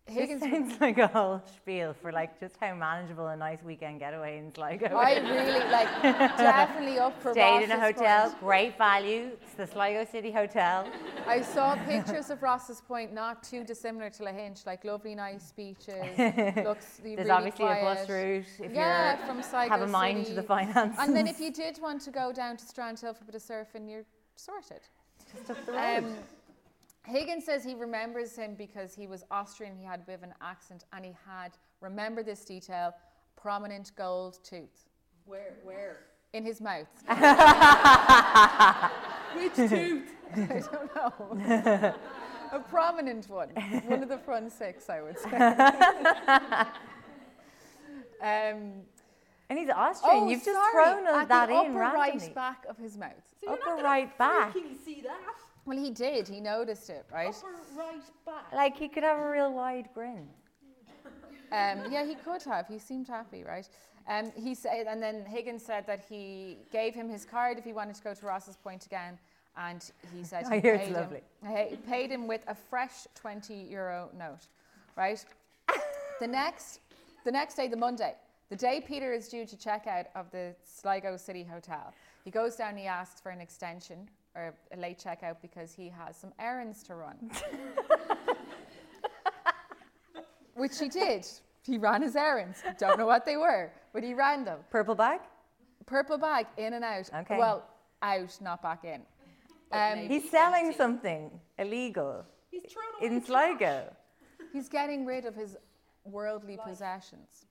Higgins this sounds like a whole spiel for like just how manageable a nice weekend getaway in Sligo. I really like definitely up for stayed Ross's in a hotel, Point. Great value. It's the Sligo City Hotel. I saw pictures of Ross's Point, not too dissimilar to Lahinch, like lovely, nice beaches. Looks the there's really obviously quiet. A bus route if yeah, you have a mind City. To the finances. And then if you did want to go down to Strandhill for a bit of surfing, you're sorted. um, Higgins says he remembers him because he was Austrian, he had a bit of an accent, and he had, remember this detail, prominent gold tooth. Where? Where? In his mouth. Which tooth? I don't know. A prominent one. One of the front six, I would say. um, And he's Austrian. Oh, You've sorry. just thrown At that the in upper randomly. right back of his mouth. So upper right back. He can see that. Well, he did. He noticed it, right? Upper right back. Like he could have a real wide grin. um, yeah, he could have. He seemed happy, right? Um, he said, and then Higgins said that he gave him his card if he wanted to go to Ross's Point again, and he said he I hear paid it's lovely. him. He paid him with a fresh twenty euro note, right? the next, the next day, the Monday. The day Peter is due to check out of the Sligo City Hotel, he goes down and he asks for an extension or a late checkout because he has some errands to run. Which he did. He ran his errands. Don't know what they were, but he ran them. Purple bag? Purple bag, in and out. Okay. Well, out, not back in. Um, He's selling something illegal He's thrown in Sligo. Trash. He's getting rid of his worldly Life. possessions.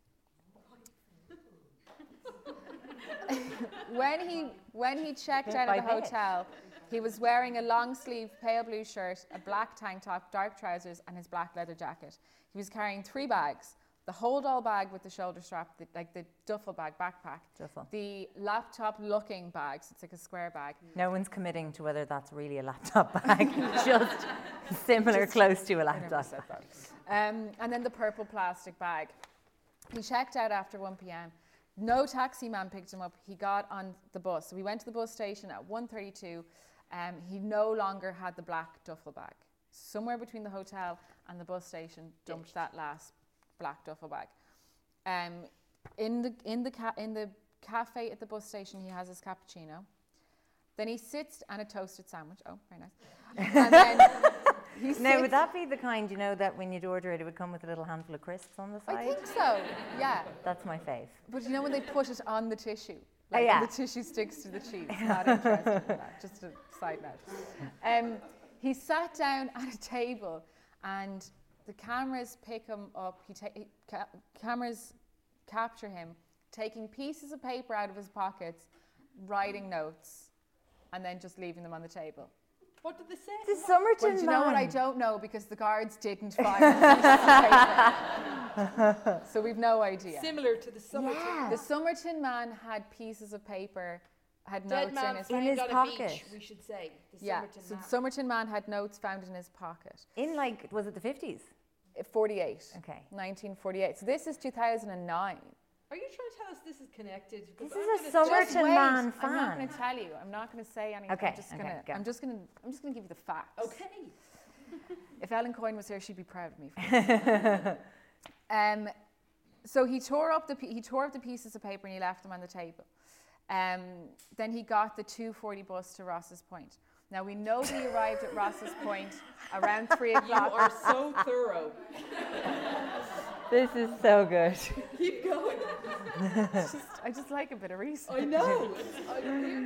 When he when he checked bit out of the bit. hotel, he was wearing a long sleeve pale blue shirt, a black tank top, dark trousers, and his black leather jacket. He was carrying three bags: the hold-all bag with the shoulder strap, the, like the duffel bag, backpack, duffel. the laptop-looking bag, so it's like a square bag. No one's committing to whether that's really a laptop bag, just similar, just close to a laptop bag. Um, and then the purple plastic bag. He checked out after one p.m. No taxi man picked him up. He got on the bus. So we went to the bus station at one thirty-two. Um, he no longer had the black duffel bag. Somewhere between the hotel and the bus station, dumped Ditched. that last black duffel bag. Um, in the in the ca- in the cafe at the bus station, he has his cappuccino. Then he sits and a toasted sandwich. Oh, very nice. And then he sits. Now, would that be the kind, you know, that when you'd order it, it would come with a little handful of crisps on the side? I think so, yeah. That's my fave. But you know when they put it on the tissue? Like oh, yeah. The tissue sticks to the cheese. Not interested in that, just a side note. Um, he sat down at a table and the cameras pick him up, he ta- he ca- cameras capture him, taking pieces of paper out of his pockets, writing notes, and then just leaving them on the table. What did they say? The Somerton well, do you man. know what? I don't know because the guards didn't fire. So we've no idea. Similar to the Somerton. Yeah. The Somerton man had had pieces of paper, had Dead notes in his, in his pocket. Beach, we should say. The yeah. Somerton so man. the Somerton man had notes found in his pocket. In like, was it the fifties? forty-eight Okay. nineteen forty-eight So this is two thousand nine Are you trying to tell us this is connected? This is I'm a Somerton man fan. I'm not going to tell you. I'm not going to say anything. Okay, I'm just okay, going to. Go. I'm just going to. I'm just going to give you the facts. Okay. If Ellen Coyne was here, she'd be proud of me. For um, so he tore up the he tore up the pieces of paper and he left them on the table. Um, then he got the two forty bus to Ross's Point. Now we know that he arrived at Ross's Point around three o'clock. You are so thorough. This is so good. Keep going. Just, I just like a bit of research. I know.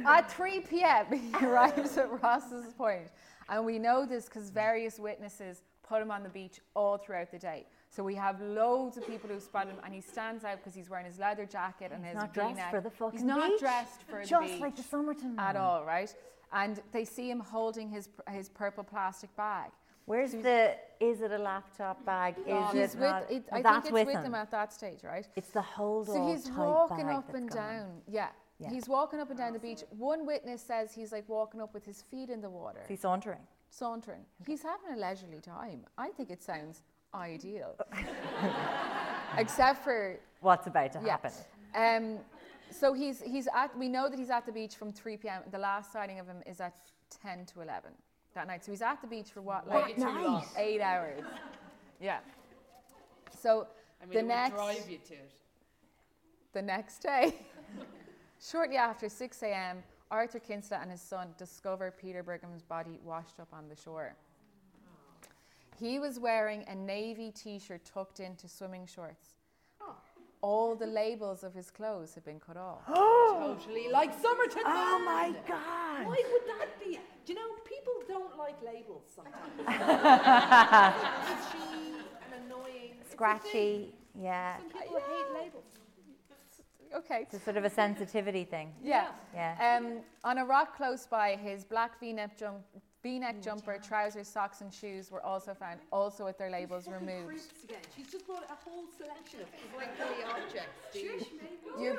At three p.m. he arrives at Ross's Point. And we know this because various witnesses put him on the beach all throughout the day. So we have loads of people who spot him and he stands out because he's wearing his leather jacket and he's his V-neck. He's not beach. dressed for just the beach. Just like the Somerton man. At all, right? And they see him holding his his purple plastic bag. Where's the, is it a laptop bag? Is oh, it not? With, it, I that's think it's with him. him at that stage, right? It's the hold-all type bag. So he's walking up and gone. down. Yeah. yeah. He's walking up and down the beach. One witness says he's like walking up with his feet in the water. He's sauntering. Sauntering. Okay. He's having a leisurely time. I think it sounds ideal. Except for what's about to yeah. happen. Um, so he's he's at, we know that he's at the beach from three p.m. The last sighting of him is at ten to eleven That night, so he's at the beach for what, like nice. eight hours. Yeah. So I mean, the next drive you to it. The next day, shortly after six a.m., Arthur Kinsella and his son discover Peter Bergmann's body washed up on the shore. He was wearing a navy T-shirt tucked into swimming shorts. All the labels of his clothes had been cut off. Oh, totally like Somerton. Oh my God! Why would that be? Do you know people don't like labels sometimes? Itchy and annoying, scratchy. Yeah. Some people yeah. hate labels. Okay. It's a sort of a sensitivity thing. Yeah. Yeah. Um, on a rock close by, his black V-neck jump, V-neck oh, jumper, yeah. trousers, socks, and shoes were also found, also with their labels removed. She's just brought a whole selection of like objects. Shush, maybe. You,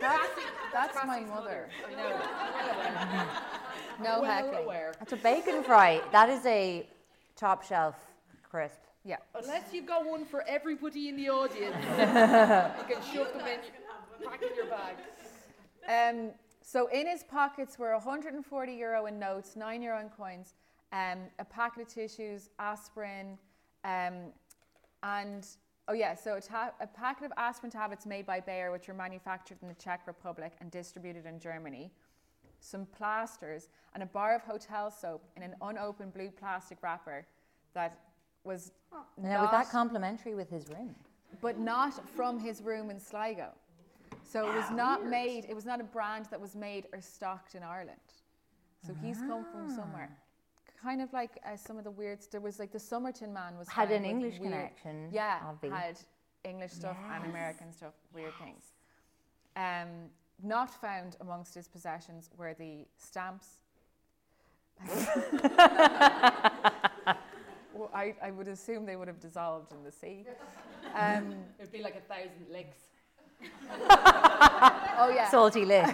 that's that's my mother. I know. No hacking. That's a bacon fry. That is a top shelf crisp. Yeah. Unless you've got one for everybody in the audience, you can shove them in, pack in your bag. Um. So in his pockets were one hundred forty euro in notes, nine euro in coins, um, a packet of tissues, aspirin, um, and oh yeah, so a, ta- a packet of aspirin tablets made by Bayer, which were manufactured in the Czech Republic and distributed in Germany, some plasters, and a bar of hotel soap in an unopened blue plastic wrapper that was oh, now was that complimentary with his room, but not from his room in Sligo. So it was not Weird. made, it was not a brand that was made or stocked in Ireland. So ah. he's come from somewhere. Kind of like uh, some of the weirds, there was like the Somerton man was... Had an English weird, connection. Yeah, obviously. Had English stuff yes. and American stuff, weird yes. things. Um, not found amongst his possessions were the stamps. Well, I, I would assume they would have dissolved in the sea. Um, it would be like a thousand licks. Oh yeah, salty lips.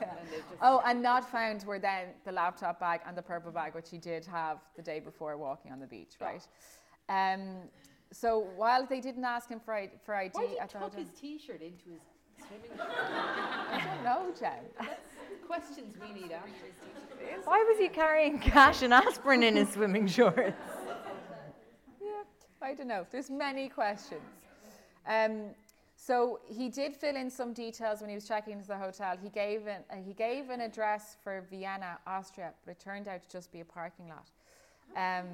Yeah. Oh, and not found were then the laptop bag and the purple bag, which he did have the day before walking on the beach, right? Oh. Um, so while they didn't ask him for for I D, why did he at the tuck his t-shirt into his swimming pool? I don't know, Jen. That's questions we need answers to. Why was he carrying cash and aspirin in his swimming shorts? Yeah, I don't know. There's many questions. Um. So he did fill in some details when he was checking into the hotel. He gave an uh, he gave an address for Vienna, Austria, but it turned out to just be a parking lot. Um,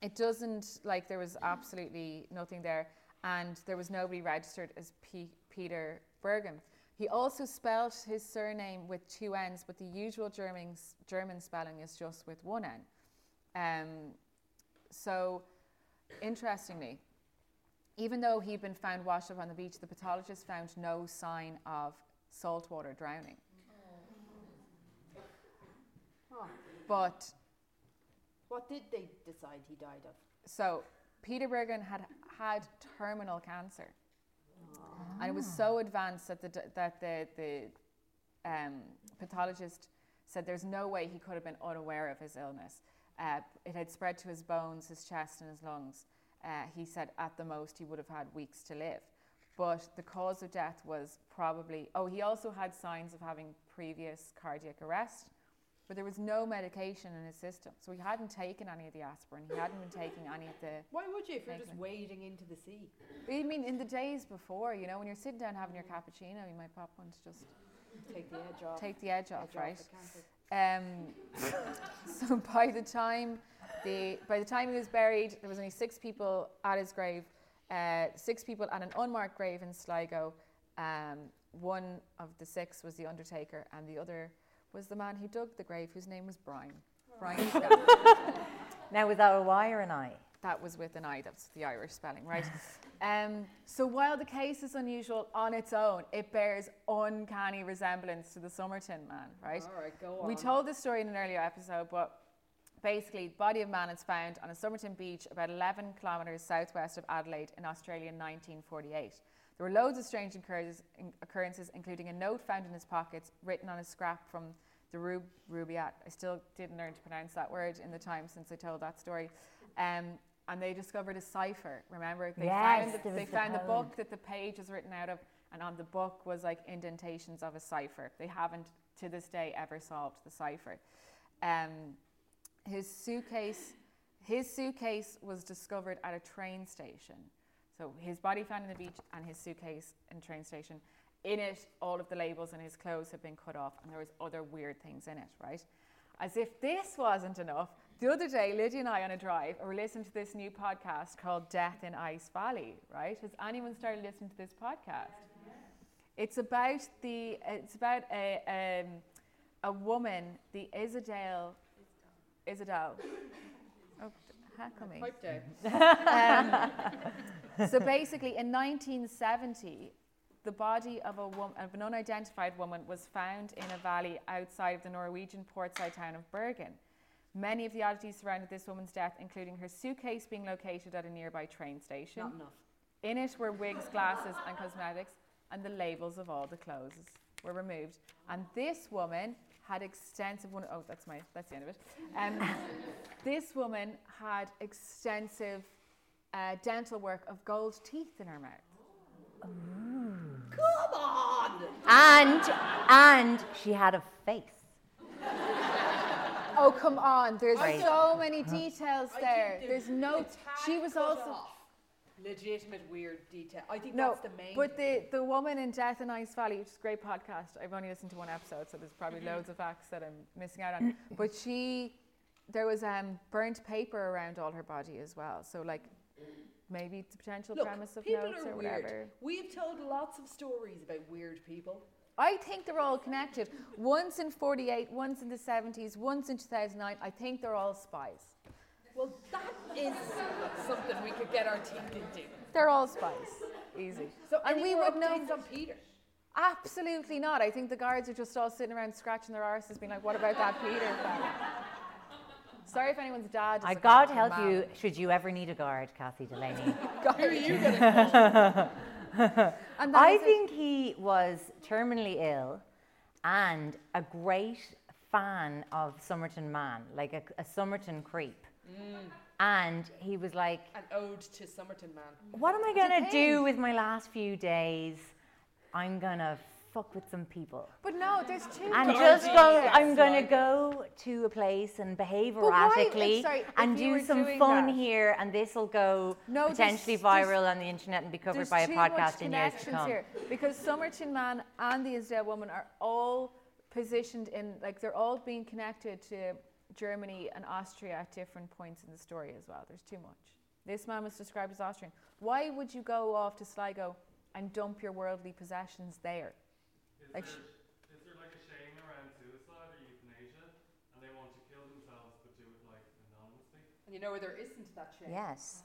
it doesn't like there was absolutely nothing there, and there was nobody registered as P- Peter Bergmann. He also spelled his surname with two N's, but the usual German German spelling is just with one N. Um, so interestingly, even though he'd been found washed up on the beach, the pathologist found no sign of saltwater drowning. Oh. But what did they decide he died of? So Peter Bergmann had had terminal cancer, oh. and it was so advanced that the that the the um, pathologist said there's no way he could have been unaware of his illness. Uh, it had spread to his bones, his chest, and his lungs. Uh, he said at the most he would have had weeks to live. But the cause of death was probably... Oh, he also had signs of having previous cardiac arrest, but there was no medication in his system. So he hadn't taken any of the aspirin. He hadn't been taking any of the... Why would you if you're just wading into the sea? I mean, in the days before, you know, when you're sitting down having your cappuccino, you might pop one to just... Take the edge off. Take the edge off, edge right? Off um, so by the time... The, by the time he was buried, there was only six people at his grave, uh, six people at an unmarked grave in Sligo. Um, one of the six was the undertaker, and the other was the man who dug the grave, whose name was Brian. Oh. Brian. Now, was that a Y or an I? That was with an I. That's the Irish spelling, right? um, so while the case is unusual on its own, it bears uncanny resemblance to the Somerton man, right? All right, go on. We told this story in an earlier episode, but... Basically, the body of man is found on a Somerton beach about eleven kilometres southwest of Adelaide in Australia in nineteen forty-eight. There were loads of strange occurrences, including a note found in his pockets written on a scrap from the Rub- Rubaiyat. I still didn't learn to pronounce that word in the time since I told that story. Um, and they discovered a cipher, remember? They yes, found, the, they found the book that the page was written out of, and on the book was like indentations of a cipher. They haven't, to this day, ever solved the cipher. Um, His suitcase, his suitcase was discovered at a train station. So his body found on the beach, and his suitcase in a train station. In it, all of the labels and his clothes had been cut off, and there was other weird things in it, right? As if this wasn't enough, the other day, Lydia and I on a drive were listening to this new podcast called Death in Ice Valley, right? Has anyone started listening to this podcast? It's about the, it's about a um, a woman, the Isdal. Isdal. Oh, heckle me. Pipe down. um, so basically, in nineteen seventy, the body of a woman, of an unidentified woman, was found in a valley outside of the Norwegian portside town of Bergen. Many of the oddities surrounded this woman's death, including her suitcase being located at a nearby train station. Not enough. In it were wigs, glasses, and cosmetics, and the labels of all the clothes were removed. And this woman had extensive one oh that's my that's the end of it. Um, this woman had extensive uh, dental work of gold teeth in her mouth. Mm. Come on! And and she had a face. Oh come on! There's I so many details there. There's notes. She was also off. Legitimate weird detail. I think no, that's the main. But the, the woman in Death in Ice Valley, which is a great podcast. I've only listened to one episode, so there's probably loads of facts that I'm missing out on. But she, there was um, burnt paper around all her body as well. So like, maybe the potential Look, premise of notes or weird. Whatever. We've told lots of stories about weird people. I think they're all connected. Once in forty-eight, once in the seventies, once in two thousand nine. I think they're all spies. Well, that is something we could get our teeth into. They're all spies. Easy. So, and we would know from Peter. Absolutely not. I think the guards are just all sitting around scratching their arses, being like, "What about that Peter fella?" Sorry if anyone's dad is I a God help mom. You. Should you ever need a guard, Cassie Delaney? God, who are you going to call? I think it. He was terminally ill and a great fan of Somerton Man, like a, a Somerton creep. Mm. And he was like... An ode to Somerton Man. What am I going to do with my last few days? I'm going to fuck with some people. But no, there's two... And guards. Just go, I'm going to go to a place and behave but erratically like, sorry, and do some fun that. Here and this will go no, potentially there's, viral there's, on the internet and be covered by a podcast in years to come. Here, because Somerton Man and the Isdal woman are all positioned in... Like, they're all being connected to... Germany and Austria at different points in the story as well. There's too much. This man was described as Austrian. Why would you go off to Sligo and dump your worldly possessions there? Is, like, there, is there like a saying around suicide or euthanasia and they want to kill themselves but do it like anonymously? And you know where there isn't that shame? Yes.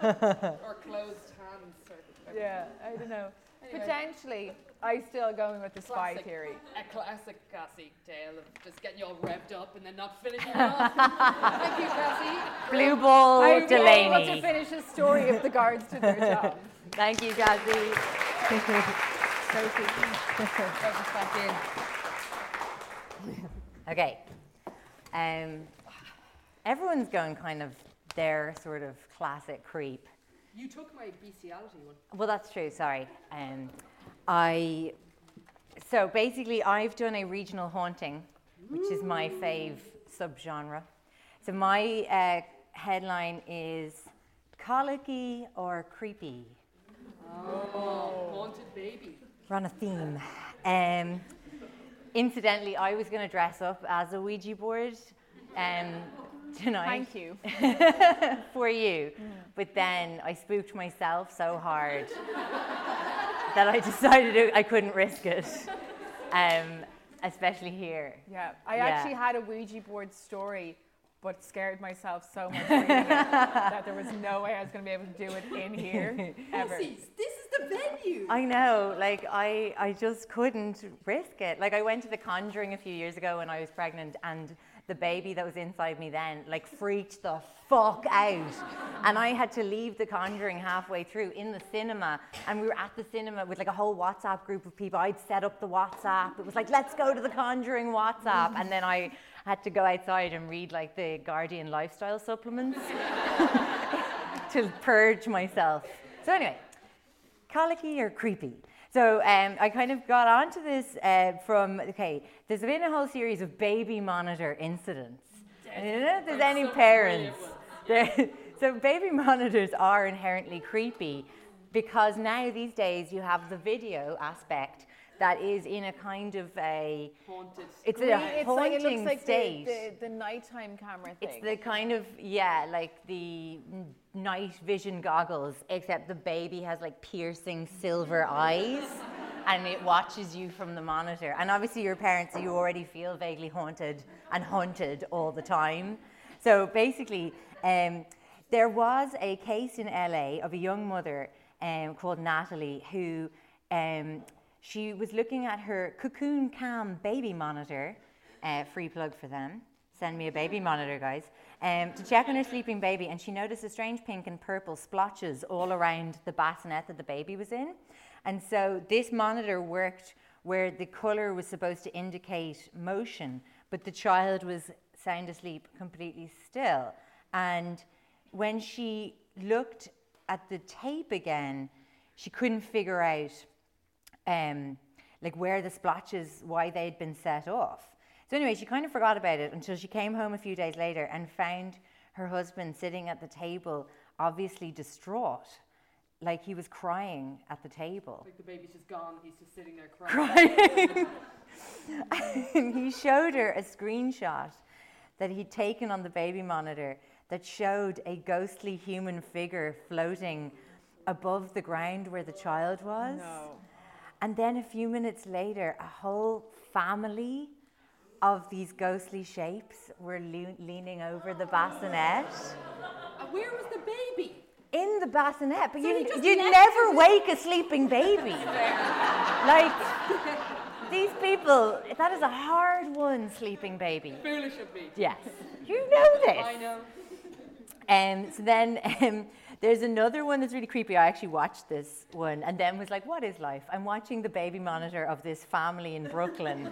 Sligo. Or closed hands. Or yeah, I don't know. Anyway. Potentially, I'm still going with the classic, spy theory. A classic Cassie tale of just getting you all revved up and then not finishing it off. Thank you, Cassie. Blue Ball I Delaney. I really want to finish the story if the guards did their job. Thank you, Cassie. Sophie, throw us back in. Okay. Um, everyone's going kind of their sort of classic creep. You took my bestiality one. Well, that's true. Sorry. Um, I so basically I've done a regional haunting, which is my fave subgenre. So my uh, headline is colicky or creepy. Oh, haunted baby. We're on a theme. Um, incidentally, I was going to dress up as a Ouija board. Um, Tonight. Thank you. For you. Mm. But then I spooked myself so hard that I decided I couldn't risk it. Um, especially here. Yeah. I yeah. actually had a Ouija board story, but scared myself so much reading it, that there was no way I was going to be able to do it in here ever. This, this is the venue. I know. Like, I, I just couldn't risk it. Like, I went to The Conjuring a few years ago when I was pregnant and... The baby that was inside me then, like, freaked the fuck out. And I had to leave The Conjuring halfway through in the cinema. And we were at the cinema with, like, a whole WhatsApp group of people. I'd set up the WhatsApp. It was like, let's go to The Conjuring WhatsApp. And then I had to go outside and read, like, the Guardian lifestyle supplements to purge myself. So anyway, colicky or creepy? So um, I kind of got onto this uh, from, okay, there's been a whole series of baby monitor incidents. I don't know if there's any parents. So baby monitors are inherently creepy because now these days you have the video aspect that is in a kind of a... Haunted. It's a it's haunting like, it looks like state. The, the, the nighttime camera thing. It's the kind of, yeah, like the night vision goggles, except the baby has like piercing silver eyes and it watches you from the monitor. And obviously your parents, you already feel vaguely haunted and haunted all the time. So basically, um, there was a case in L A of a young mother um, called Natalie who... Um, She was looking at her Cocoon Cam baby monitor, uh, free plug for them, send me a baby monitor, guys, um, to check on her sleeping baby, and she noticed a strange pink and purple splotches all around the bassinet that the baby was in. And so this monitor worked where the colour was supposed to indicate motion, but the child was sound asleep, completely still. And when she looked at the tape again, she couldn't figure out um, like where the splotches, why they'd been set off. So anyway, she kind of forgot about it until she came home a few days later and found her husband sitting at the table, obviously distraught, like he was crying at the table. Like the baby's just gone, he's just sitting there crying. crying. And he showed her a screenshot that he'd taken on the baby monitor that showed a ghostly human figure floating above the ground where the child was. No. And then a few minutes later, a whole family of these ghostly shapes were le- leaning over the bassinet. Where was the baby? In the bassinet, but so you you never him. wake a sleeping baby. Like, these people, that is a hard won sleeping baby. Foolish of me. Yes, you know this. I know. Um, so then um, there's another one that's really creepy. I actually watched this one and then was like, what is life? I'm watching the baby monitor of this family in Brooklyn.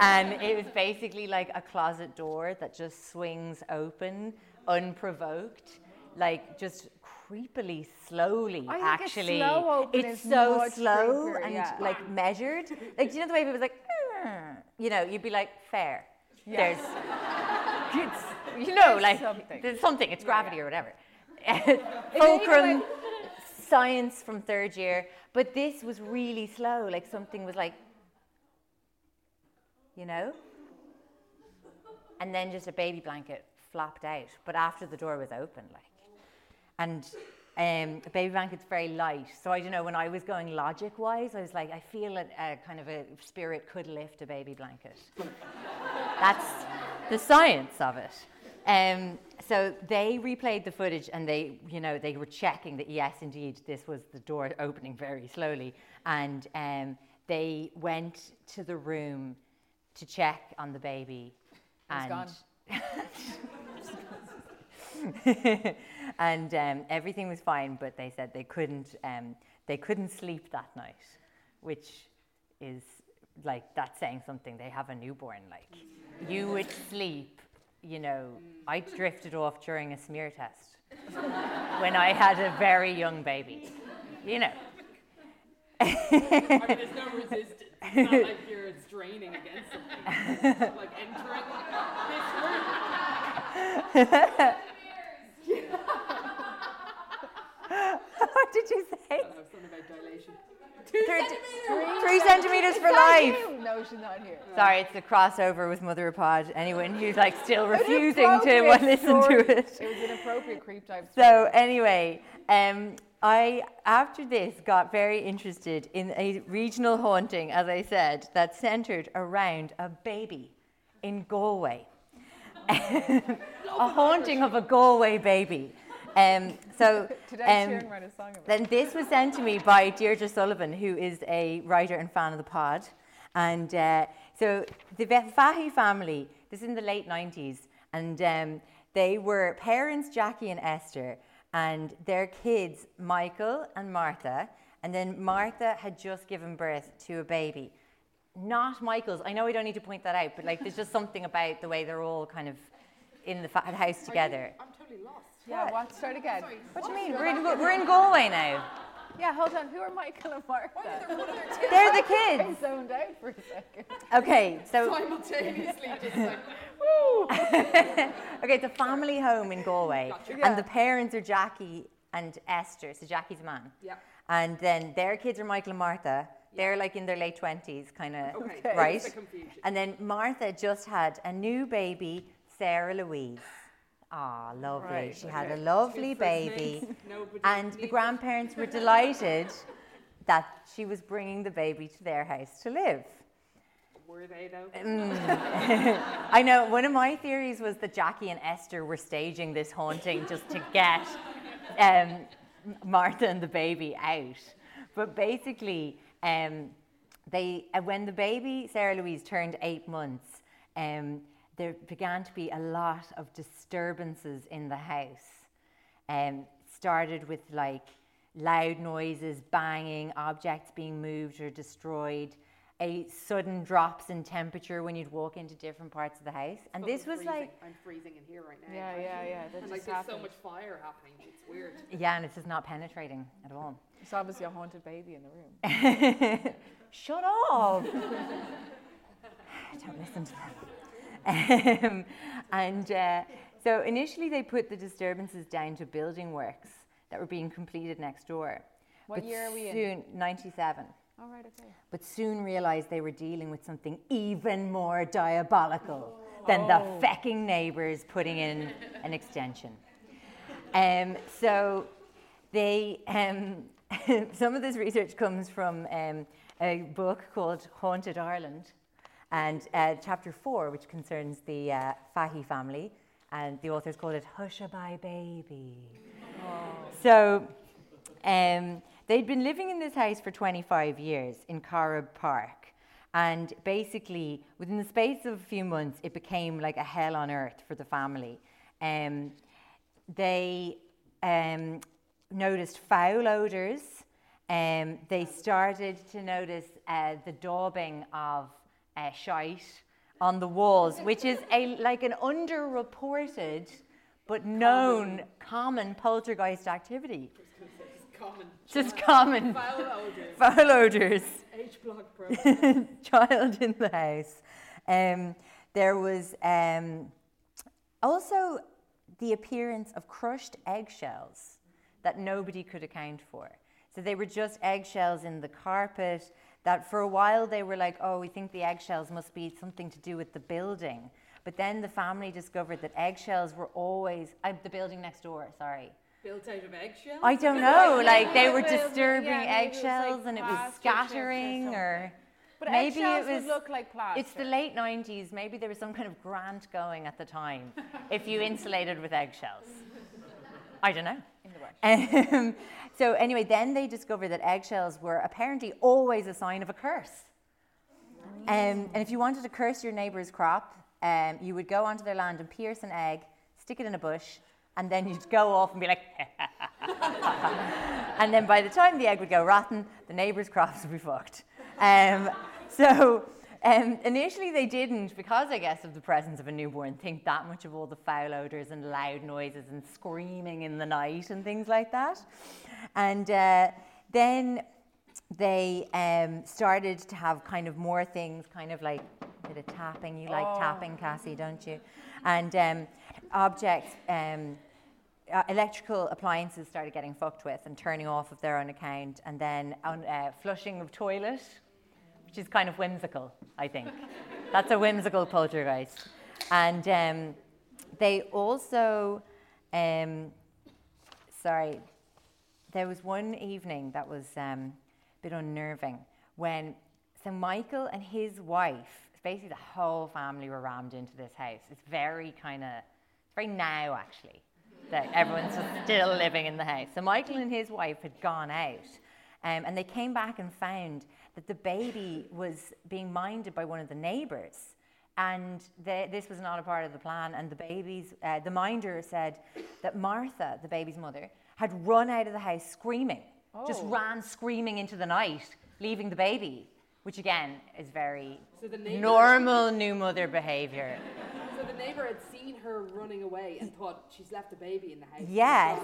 And it was basically like a closet door that just swings open, unprovoked, like just creepily, slowly, I think actually. Slow open it's so slow creeper, and yeah. like measured. Like, do you know the way people was like, mm, you know, you'd be like, fair. Yeah. There's, it's, you know, there's like something. There's something. It's gravity yeah, yeah. or whatever. Fulcrum science from third year, but this was really slow. Like something was like, you know, and then just a baby blanket flopped out. But after the door was open, like, and um, a baby blanket's very light. So I don't know. When I was going logic-wise, I was like, I feel a, a kind of a spirit could lift a baby blanket. That's the science of it. Um, so they replayed the footage and they, you know, they were checking that yes, indeed, this was the door opening very slowly. And um, they went to the room to check on the baby. He's and gone. And um, everything was fine, but they said they couldn't, um, they couldn't sleep that night, which is like, that's saying something. They have a newborn, like you would sleep. You know, I drifted off during a smear test when I had a very young baby, you know. I mean, there's no resistance. It's not like you're straining against something. It's not like entering this room. What did you say? I don't know, something about dilation. Two three centimeters, three centimeters for life. No, she's not here. Sorry, it's the crossover with Mother of Pod. Anyone who's like still refusing to well, listen to it. It was an appropriate creep dive. So anyway, um, I after this got very interested in a regional haunting, as I said, that centered around a baby in Galway, a haunting of a Galway baby. Um, so um, then this was sent to me by Deirdre Sullivan, who is a writer and fan of the pod. And uh, so the Fahey family, this is in the late nineties, and um, they were parents Jackie and Esther, and their kids Michael and Martha. And then Martha had just given birth to a baby, not Michael's. I know I don't need to point that out, but like there's just something about the way they're all kind of in the fa- house together. You, I'm totally lost. Yeah, what? What? Start again. Sorry, what do you mean? We're in, we're in Galway now. Yeah, hold on. Who are Michael and Martha? Why are there, what are there two? They're the kids. I zoned out for a second. Okay, so... simultaneously just like, woo! Okay, it's a family home in Galway. Gotcha. Yeah. And the parents are Jackie and Esther, so Jackie's a man. Yeah. And then their kids are Michael and Martha. They're like in their late twenties, kind of, okay. Right? Okay. And then Martha just had a new baby, Sarah Louise. Ah, oh, lovely. Right, she okay. had a lovely baby. And the grandparents were delighted that she was bringing the baby to their house to live. Were they, though? Mm. I know. One of my theories was that Jackie and Esther were staging this haunting just to get um, Martha and the baby out. But basically, um, they uh, when the baby, Sarah Louise, turned eight months, um, there began to be a lot of disturbances in the house. Um, started with like loud noises, banging, objects being moved or destroyed, a sudden drops in temperature when you'd walk into different parts of the house. And this was freezing. Like... I'm freezing in here right now. Yeah, yeah, yeah. That and just like there's happened. So much fire happening. It's weird. Yeah, and it's just not penetrating at all. It's obviously a haunted baby in the room. Shut up! Don't listen to them. Um, and uh, so initially they put the disturbances down to building works that were being completed next door. What but year are we soon, in? ninety-seven. All right, okay. But soon realised they were dealing with something even more diabolical oh. than the fecking neighbours putting in an extension. Um, so they, um, some of this research comes from um, a book called Haunted Ireland, and uh, chapter four, which concerns the uh, Fahey family, and the authors called it Hushaby Baby. Oh. So um, they'd been living in this house for twenty-five years in Corrib Park. And basically, within the space of a few months, it became like a hell on earth for the family. Um, they um, noticed foul odors. Um, they started to notice uh, the daubing of uh, shite on the walls, which is a like an underreported but known common, common poltergeist activity. Just common. Just common. Foul odors. Foul odors. H-block problem. Child in the house. Um, there was um, also the appearance of crushed eggshells that nobody could account for. So they were just eggshells in the carpet that for a while they were like, oh, we think the eggshells must be something to do with the building. But then the family discovered that eggshells were always, uh, the building next door, sorry. Built out of eggshells? I don't know, like they were disturbing yeah, eggshells like and it was scattering or, or but maybe eggshells it was, would look like plaster. It's the late nineties, maybe there was some kind of grant going at the time if you insulated with eggshells. I don't know. In the West. Um, so anyway, then they discovered that eggshells were apparently always a sign of a curse. Um, and if you wanted to curse your neighbour's crop, um, you would go onto their land and pierce an egg, stick it in a bush, and then you'd go off and be like, and then by the time the egg would go rotten, the neighbour's crops would be fucked. Um, so um, initially they didn't, because I guess of the presence of a newborn, think that much of all the foul odours and loud noises and screaming in the night and things like that. And uh, then they um, started to have kind of more things, kind of like a bit of tapping. You like oh. tapping, Cassie, don't you? And um, objects, um, uh, electrical appliances started getting fucked with and turning off of their own account. And then on, uh, flushing of toilet, which is kind of whimsical, I think. That's a whimsical poltergeist. And um, they also, um, sorry, there was one evening that was um, a bit unnerving when, so Michael and his wife, basically the whole family were rammed into this house. It's very kind of, it's very now actually, that everyone's just still living in the house. So Michael and his wife had gone out um, and they came back and found that the baby was being minded by one of the neighbours. And they, this was not a part of the plan. And the baby's, uh, the minder said that Martha, the baby's mother, had run out of the house screaming, oh. just ran screaming into the night, leaving the baby, which again is very so normal new mother behaviour. So the neighbour had seen her running away and thought, she's left the baby in the house. Yes,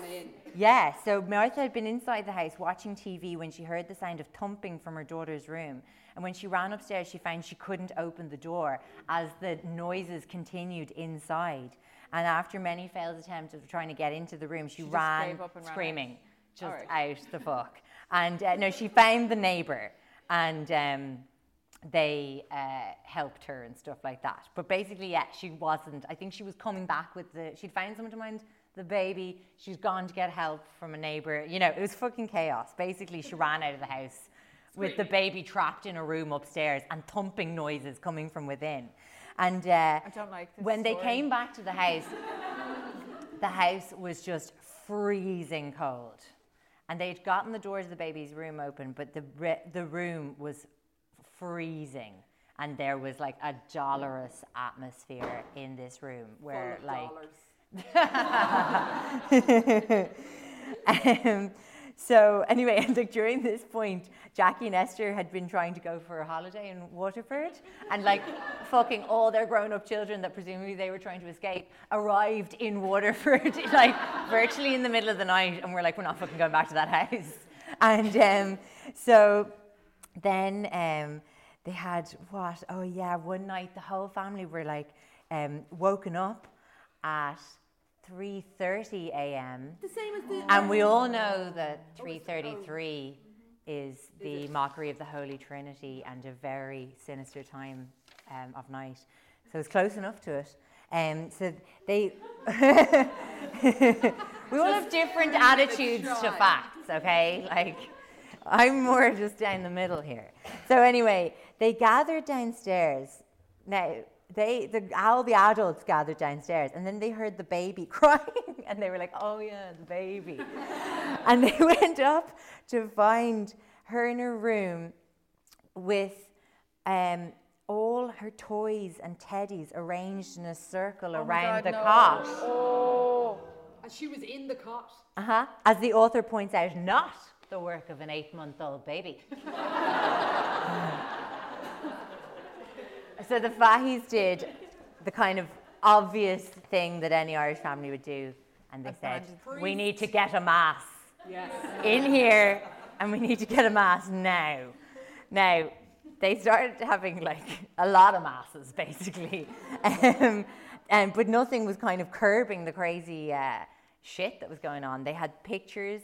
yeah. So Martha had been inside the house watching T V when she heard the sound of thumping from her daughter's room. And when she ran upstairs, she found she couldn't open the door as the noises continued inside. And after many failed attempts of trying to get into the room, she, she ran screaming, ran just right. out the fuck. And uh, no, she found the neighbour and um, they uh, helped her and stuff like that. But basically, yeah, she wasn't. I think she was coming back with the, she'd found someone to mind the baby. She's gone to get help from a neighbour. You know, it was fucking chaos. Basically, she ran out of the house with the baby trapped in a room upstairs and thumping noises coming from within. And uh, I don't like this when story. They came back to the house, the house was just freezing cold. And they'd gotten the doors of the baby's room open, but the re- the room was freezing. and there was like a dolorous atmosphere in this room where like um, so anyway, and like during this point, Jackie and Esther had been trying to go for a holiday in Waterford, and like fucking all their grown-up children that presumably they were trying to escape arrived in Waterford, like virtually in the middle of the night, and we're like, we're not fucking going back to that house. And um, so then um, they had what? Oh yeah, one night the whole family were like um, woken up at three thirty a.m. The same as the. And we all know that three thirty-three is the mockery of the Holy Trinity and a very sinister time um, of night. So it's close enough to it. Um, so they. We all have different attitudes to facts, okay? Like, I'm more just down the middle here. So anyway, they gathered downstairs. Now, They, the, all the adults gathered downstairs, and then they heard the baby crying, and they were like, oh yeah, the baby. And they went up to find her in her room with um, all her toys and teddies arranged in a circle oh around God, the no. cot. Oh, and she was in the cot. Uh-huh. As the author points out, not the work of an eight-month-old baby. So the Faheys did the kind of obvious thing that any Irish family would do, and they said, we need to get a mass yes. in here, and we need to get a mass now. Now, they started having like a lot of masses, basically, um, and, but nothing was kind of curbing the crazy uh, shit that was going on. They had pictures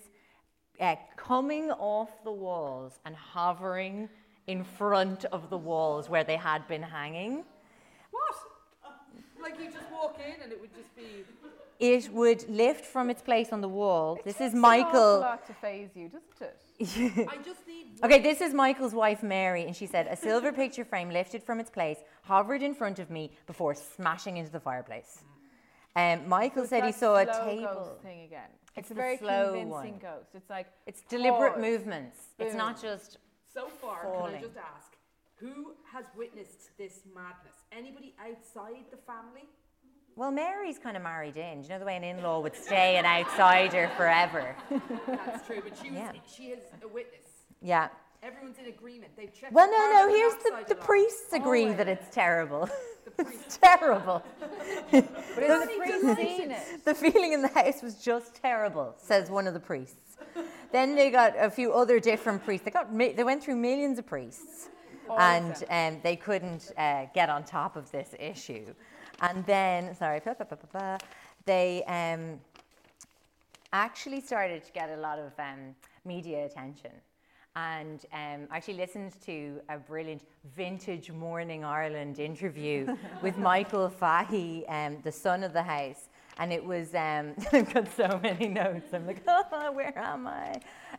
uh, coming off the walls and hovering in front of the walls where they had been hanging. What? Like you just walk in and it would just be... It would lift from its place on the wall. It this is Michael... It's an awful lot to phase you, doesn't it? I just need... Okay, this is Michael's wife, Mary, and she said, a silver picture frame lifted from its place, hovered in front of me before smashing into the fireplace. Um, Michael so said he saw a table... Ghost thing again. It's, it's a very convincing one. Ghost. It's like... It's deliberate movements. Boom. It's not just... So far, Falling. Can I just ask, who has witnessed this madness? Anybody outside the family? Well, Mary's kind of married in. Do you know the way an in-law would stay an outsider forever? That's true, but she was, yeah. she is a witness. Yeah. Everyone's in agreement. They've checked. Well, no, no, here's the, the priests agree Always. That it's terrible. The it's terrible. But it's the priests seen it. The feeling in the house was just terrible, says one of the priests. Then they got a few other different priests. They got they went through millions of priests, and um, they couldn't uh, get on top of this issue. And then, sorry, blah, blah, blah, blah, blah, they um, actually started to get a lot of um, media attention. And um, I actually listened to a brilliant vintage Morning Ireland interview with Michael Fahey, um, the son of the house. And it was, um, I've got so many notes, I'm like, oh, where am I?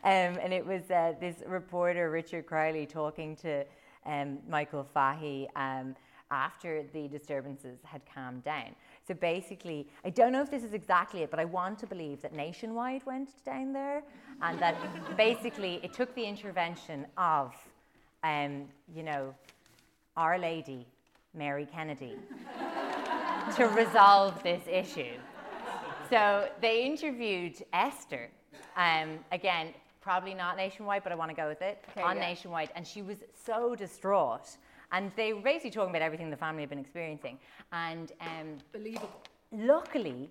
Um, and it was uh, this reporter, Richard Crowley, talking to um, Michael Fahey um, after the disturbances had calmed down. So basically, I don't know if this is exactly it, but I want to believe that Nationwide went down there, and that basically it took the intervention of, um, you know, Our Lady, Mary Kennedy, to resolve this issue. So they interviewed Esther, um, again, probably not Nationwide, but I want to go with it, okay, on yeah. Nationwide, and she was so distraught. And they were basically talking about everything the family had been experiencing. And um, Believable. Luckily,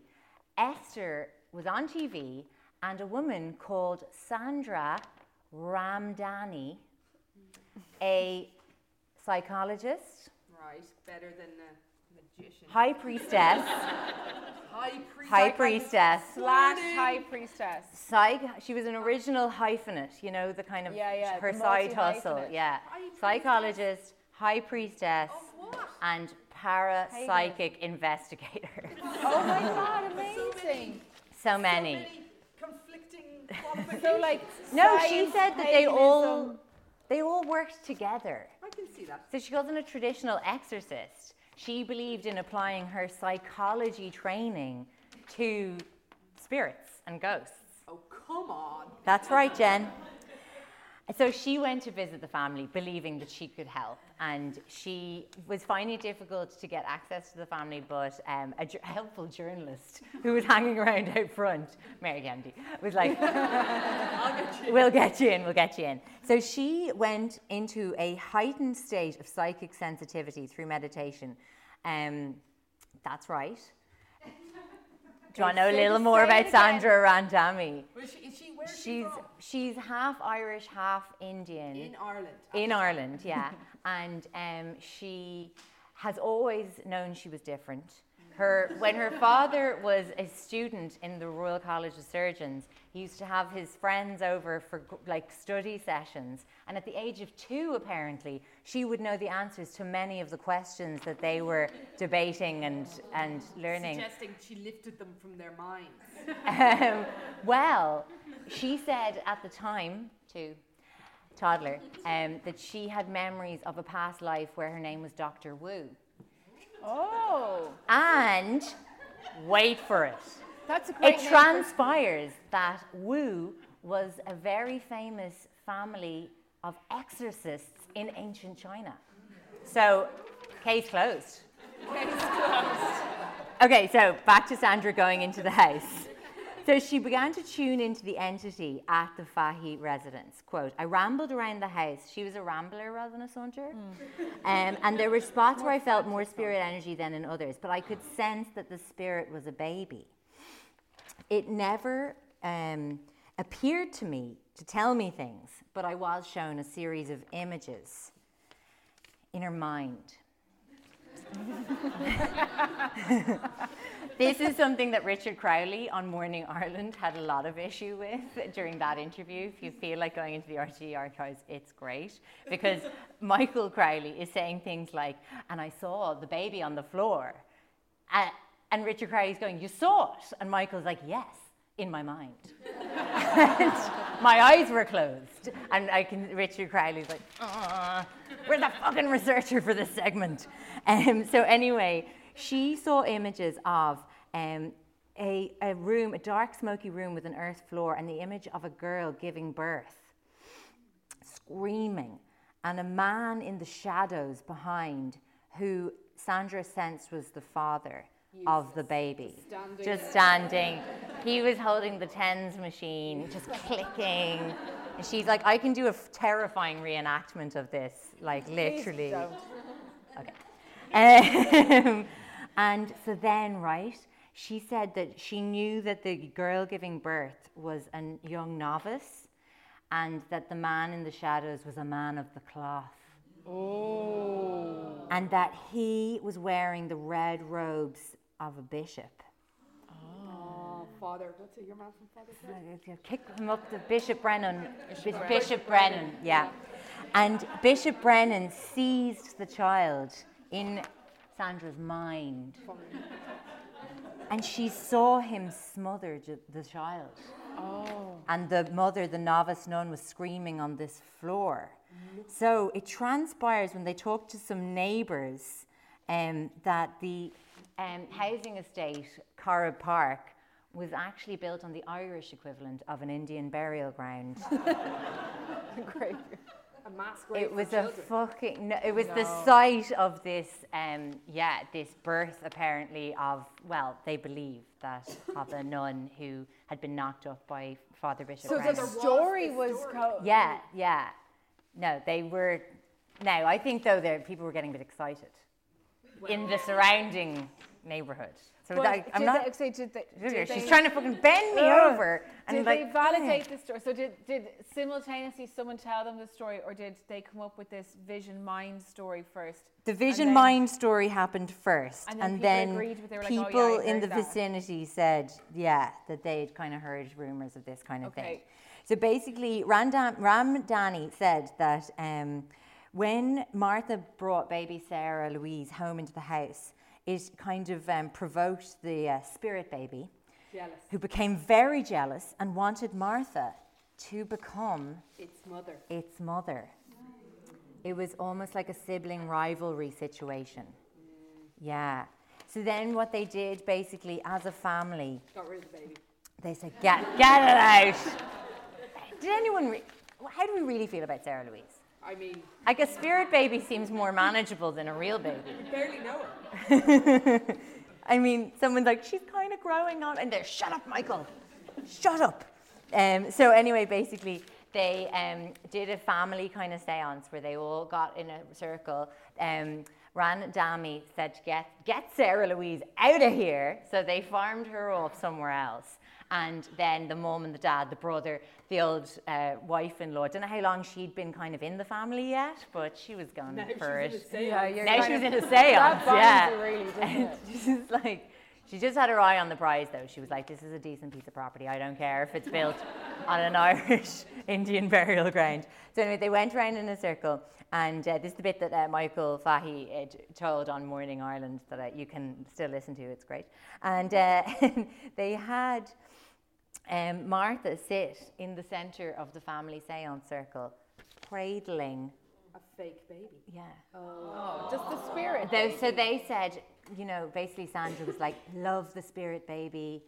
Esther was on T V, and a woman called Sandra Ramdani, a psychologist. Right, better than a magician. High priestess. high, priest- high priestess. Slash high priestess. Psych- she was an original hyphenate, you know, the kind of yeah, yeah, her side hustle. Yeah, psychologist. High priestess and parapsychic investigator. Oh my God, amazing. So many. So many, so many conflicting qualifications. So like, no, she said that they all, they all worked together. I can see that. So she wasn't a traditional exorcist. She believed in applying her psychology training to spirits and ghosts. Oh, come on. That's right, Jen. So she went to visit the family believing that she could help, and she was finding it difficult to get access to the family, but um, a ju- helpful journalist who was hanging around out front, Mary Kennedy, was like, I'll get you in. We'll get you in, we'll get you in. So she went into a heightened state of psychic sensitivity through meditation. Um, that's right. Do you want to know a little more about Sandra Ramdani? Well, she, is she, where is she from? She's half Irish, half Indian. In Ireland. In Ireland, yeah. And um, she has always known she was different. Her when her father was a student in the Royal College of Surgeons, he used to have his friends over for like study sessions. And at the age of two, apparently, she would know the answers to many of the questions that they were debating and, and learning. Suggesting she lifted them from their minds. Um, well, she said at the time, too, toddler, um, that she had memories of a past life where her name was Doctor Wu. Oh. And wait for it. That's a great It transpires for- that Wu was a very famous family of exorcists in ancient China. So, case closed. Case closed. Okay, so back to Sandra going into the house. So she began to tune into the entity at the Fahey residence. Quote, I rambled around the house. She was a rambler rather than a saunter. Mm. Um, and there were spots more where I felt more spirit fun. energy than in others, but I could sense that the spirit was a baby. It never um, appeared to me to tell me things, but I was shown a series of images in her mind. This is something that Richard Crowley on Morning Ireland had a lot of issue with during that interview. If you feel like going into the R T E archives, it's great, because Michael Crowley is saying things like, and I saw the baby on the floor. Uh, and Richard Crowley's going, you saw it? And Michael's like, yes, in my mind. And my eyes were closed. And I can, Richard Crowley's like, uh, we're the fucking researcher for this segment. Um, so anyway, she saw images of um, a, a room, a dark, smoky room with an earth floor, and the image of a girl giving birth, screaming, and a man in the shadows behind who Sandra sensed was the father Jesus. of the baby. Standing. Just standing. He was holding the tens machine, just clicking. And she's like, I can do a f- terrifying reenactment of this, like literally. Okay. Um, And so then, right, she said that she knew that the girl giving birth was a young novice, and that the man in the shadows was a man of the cloth. Oh. And that he was wearing the red robes of a bishop. Oh, Father, what's it, your man from Father? Kick him up to Bishop Brennan. Bishop, Bishop, Bishop Brennan. Brennan, yeah. And Bishop Brennan seized the child in Sandra's mind, and she saw him smother the child. Oh. And the mother, the novice nun, was screaming on this floor. Mm. So it transpires when they talked to some neighbours um, that the um, housing estate, Cara Park, was actually built on the Irish equivalent of an Indian burial ground. Great. A mass grave. It was a fucking. No, it was no. the site of this. Um, yeah, this birth apparently of. Well, they believe that of a nun who had been knocked up by Father Bishop. So Brown. the story was. was story. Co- yeah, yeah. No, they were. Now I think though that people were getting a bit excited well, in the surrounding neighbourhood. So well, that, I'm did not. They, so did they, did she's they, trying to fucking bend me uh, over. And did like, they validate the story? So did did simultaneously someone tell them the story, or did they come up with this vision mind story first? The vision then, mind story happened first, and then and people, then agreed with, they were people like, oh, yeah, in the that. vicinity said, yeah, that they had kind of heard rumours of this kind of okay. thing. So basically, Ramdani Ramdani said that um, when Martha brought baby Sarah Louise home into the house, it kind of um, provoked the uh, spirit baby, jealous. who became very jealous and wanted Martha to become its mother. Its mother. It was almost like a sibling rivalry situation. Yeah. yeah. So then, what they did basically, as a family, got rid of the baby. They said, "Get, get it out." Did anyone? Re- how do we really feel about Sarah Louise? I mean... I guess spirit baby seems more manageable than a real baby. You barely know her. I mean, someone's like, she's kind of growing on, and they're, shut up, Michael, shut up. Um, so anyway, basically, they um, did a family kind of seance where they all got in a circle. Um, Ramdani said, get, get Sarah Louise out of here. So they farmed her off somewhere else. And then the mum and the dad, the brother, the old uh, wife-in-law. I don't know how long she'd been kind of in the family yet, but she was gone now for it. Yeah, now she was in a seance. Yeah. Really, and she's like, she just had her eye on the prize, though. She was like, this is a decent piece of property. I don't care if it's built on an Irish Indian burial ground. So anyway, they went around in a circle. And uh, this is the bit that uh, Michael Fahey uh, told on Morning Ireland that uh, you can still listen to. It's great. And uh, they had um, Martha sit in the centre of the family seance circle, cradling a fake baby. Yeah. Oh. Just the spirit baby. So they said, you know, basically Sandra was like, love the spirit baby,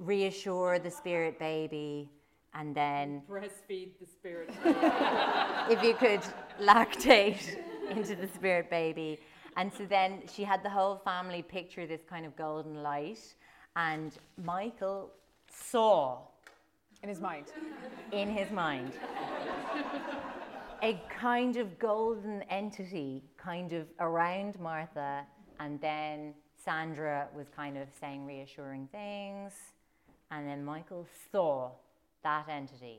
reassure the spirit baby. And then breastfeed the spirit baby. If you could lactate into the spirit baby. And so then she had the whole family picture this kind of golden light. And Michael saw in his mind. In his mind. A kind of golden entity kind of around Martha. And then Sandra was kind of saying reassuring things. And then Michael saw that entity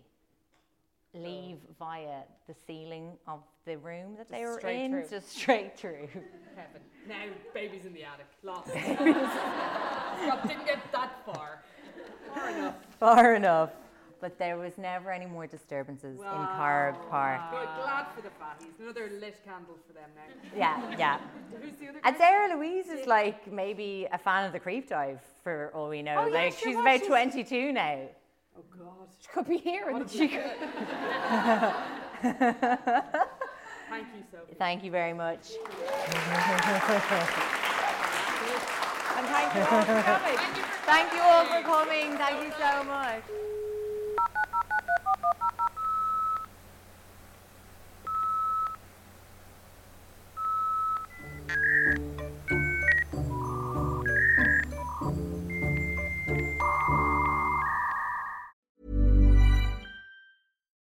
leave oh. via the ceiling of the room that just they were in, through. just straight through. Heaven. Now, baby's in the attic, lost. Didn't get that far. Far enough. Far enough. But there was never any more disturbances wow. in Carved Park. Wow. Glad for the fatties. Another lit candle for them now. Yeah, yeah. Who's the other? And Sarah Louise is like maybe a fan of the Creep Dive for all we know. Oh, like yeah, she's was. about she's... twenty-two now. Oh God! She could be here, and she could. Thank you, Sophie. Thank you very much. And thank you all for coming. Thank you, for thank you all for coming. Thank you so much.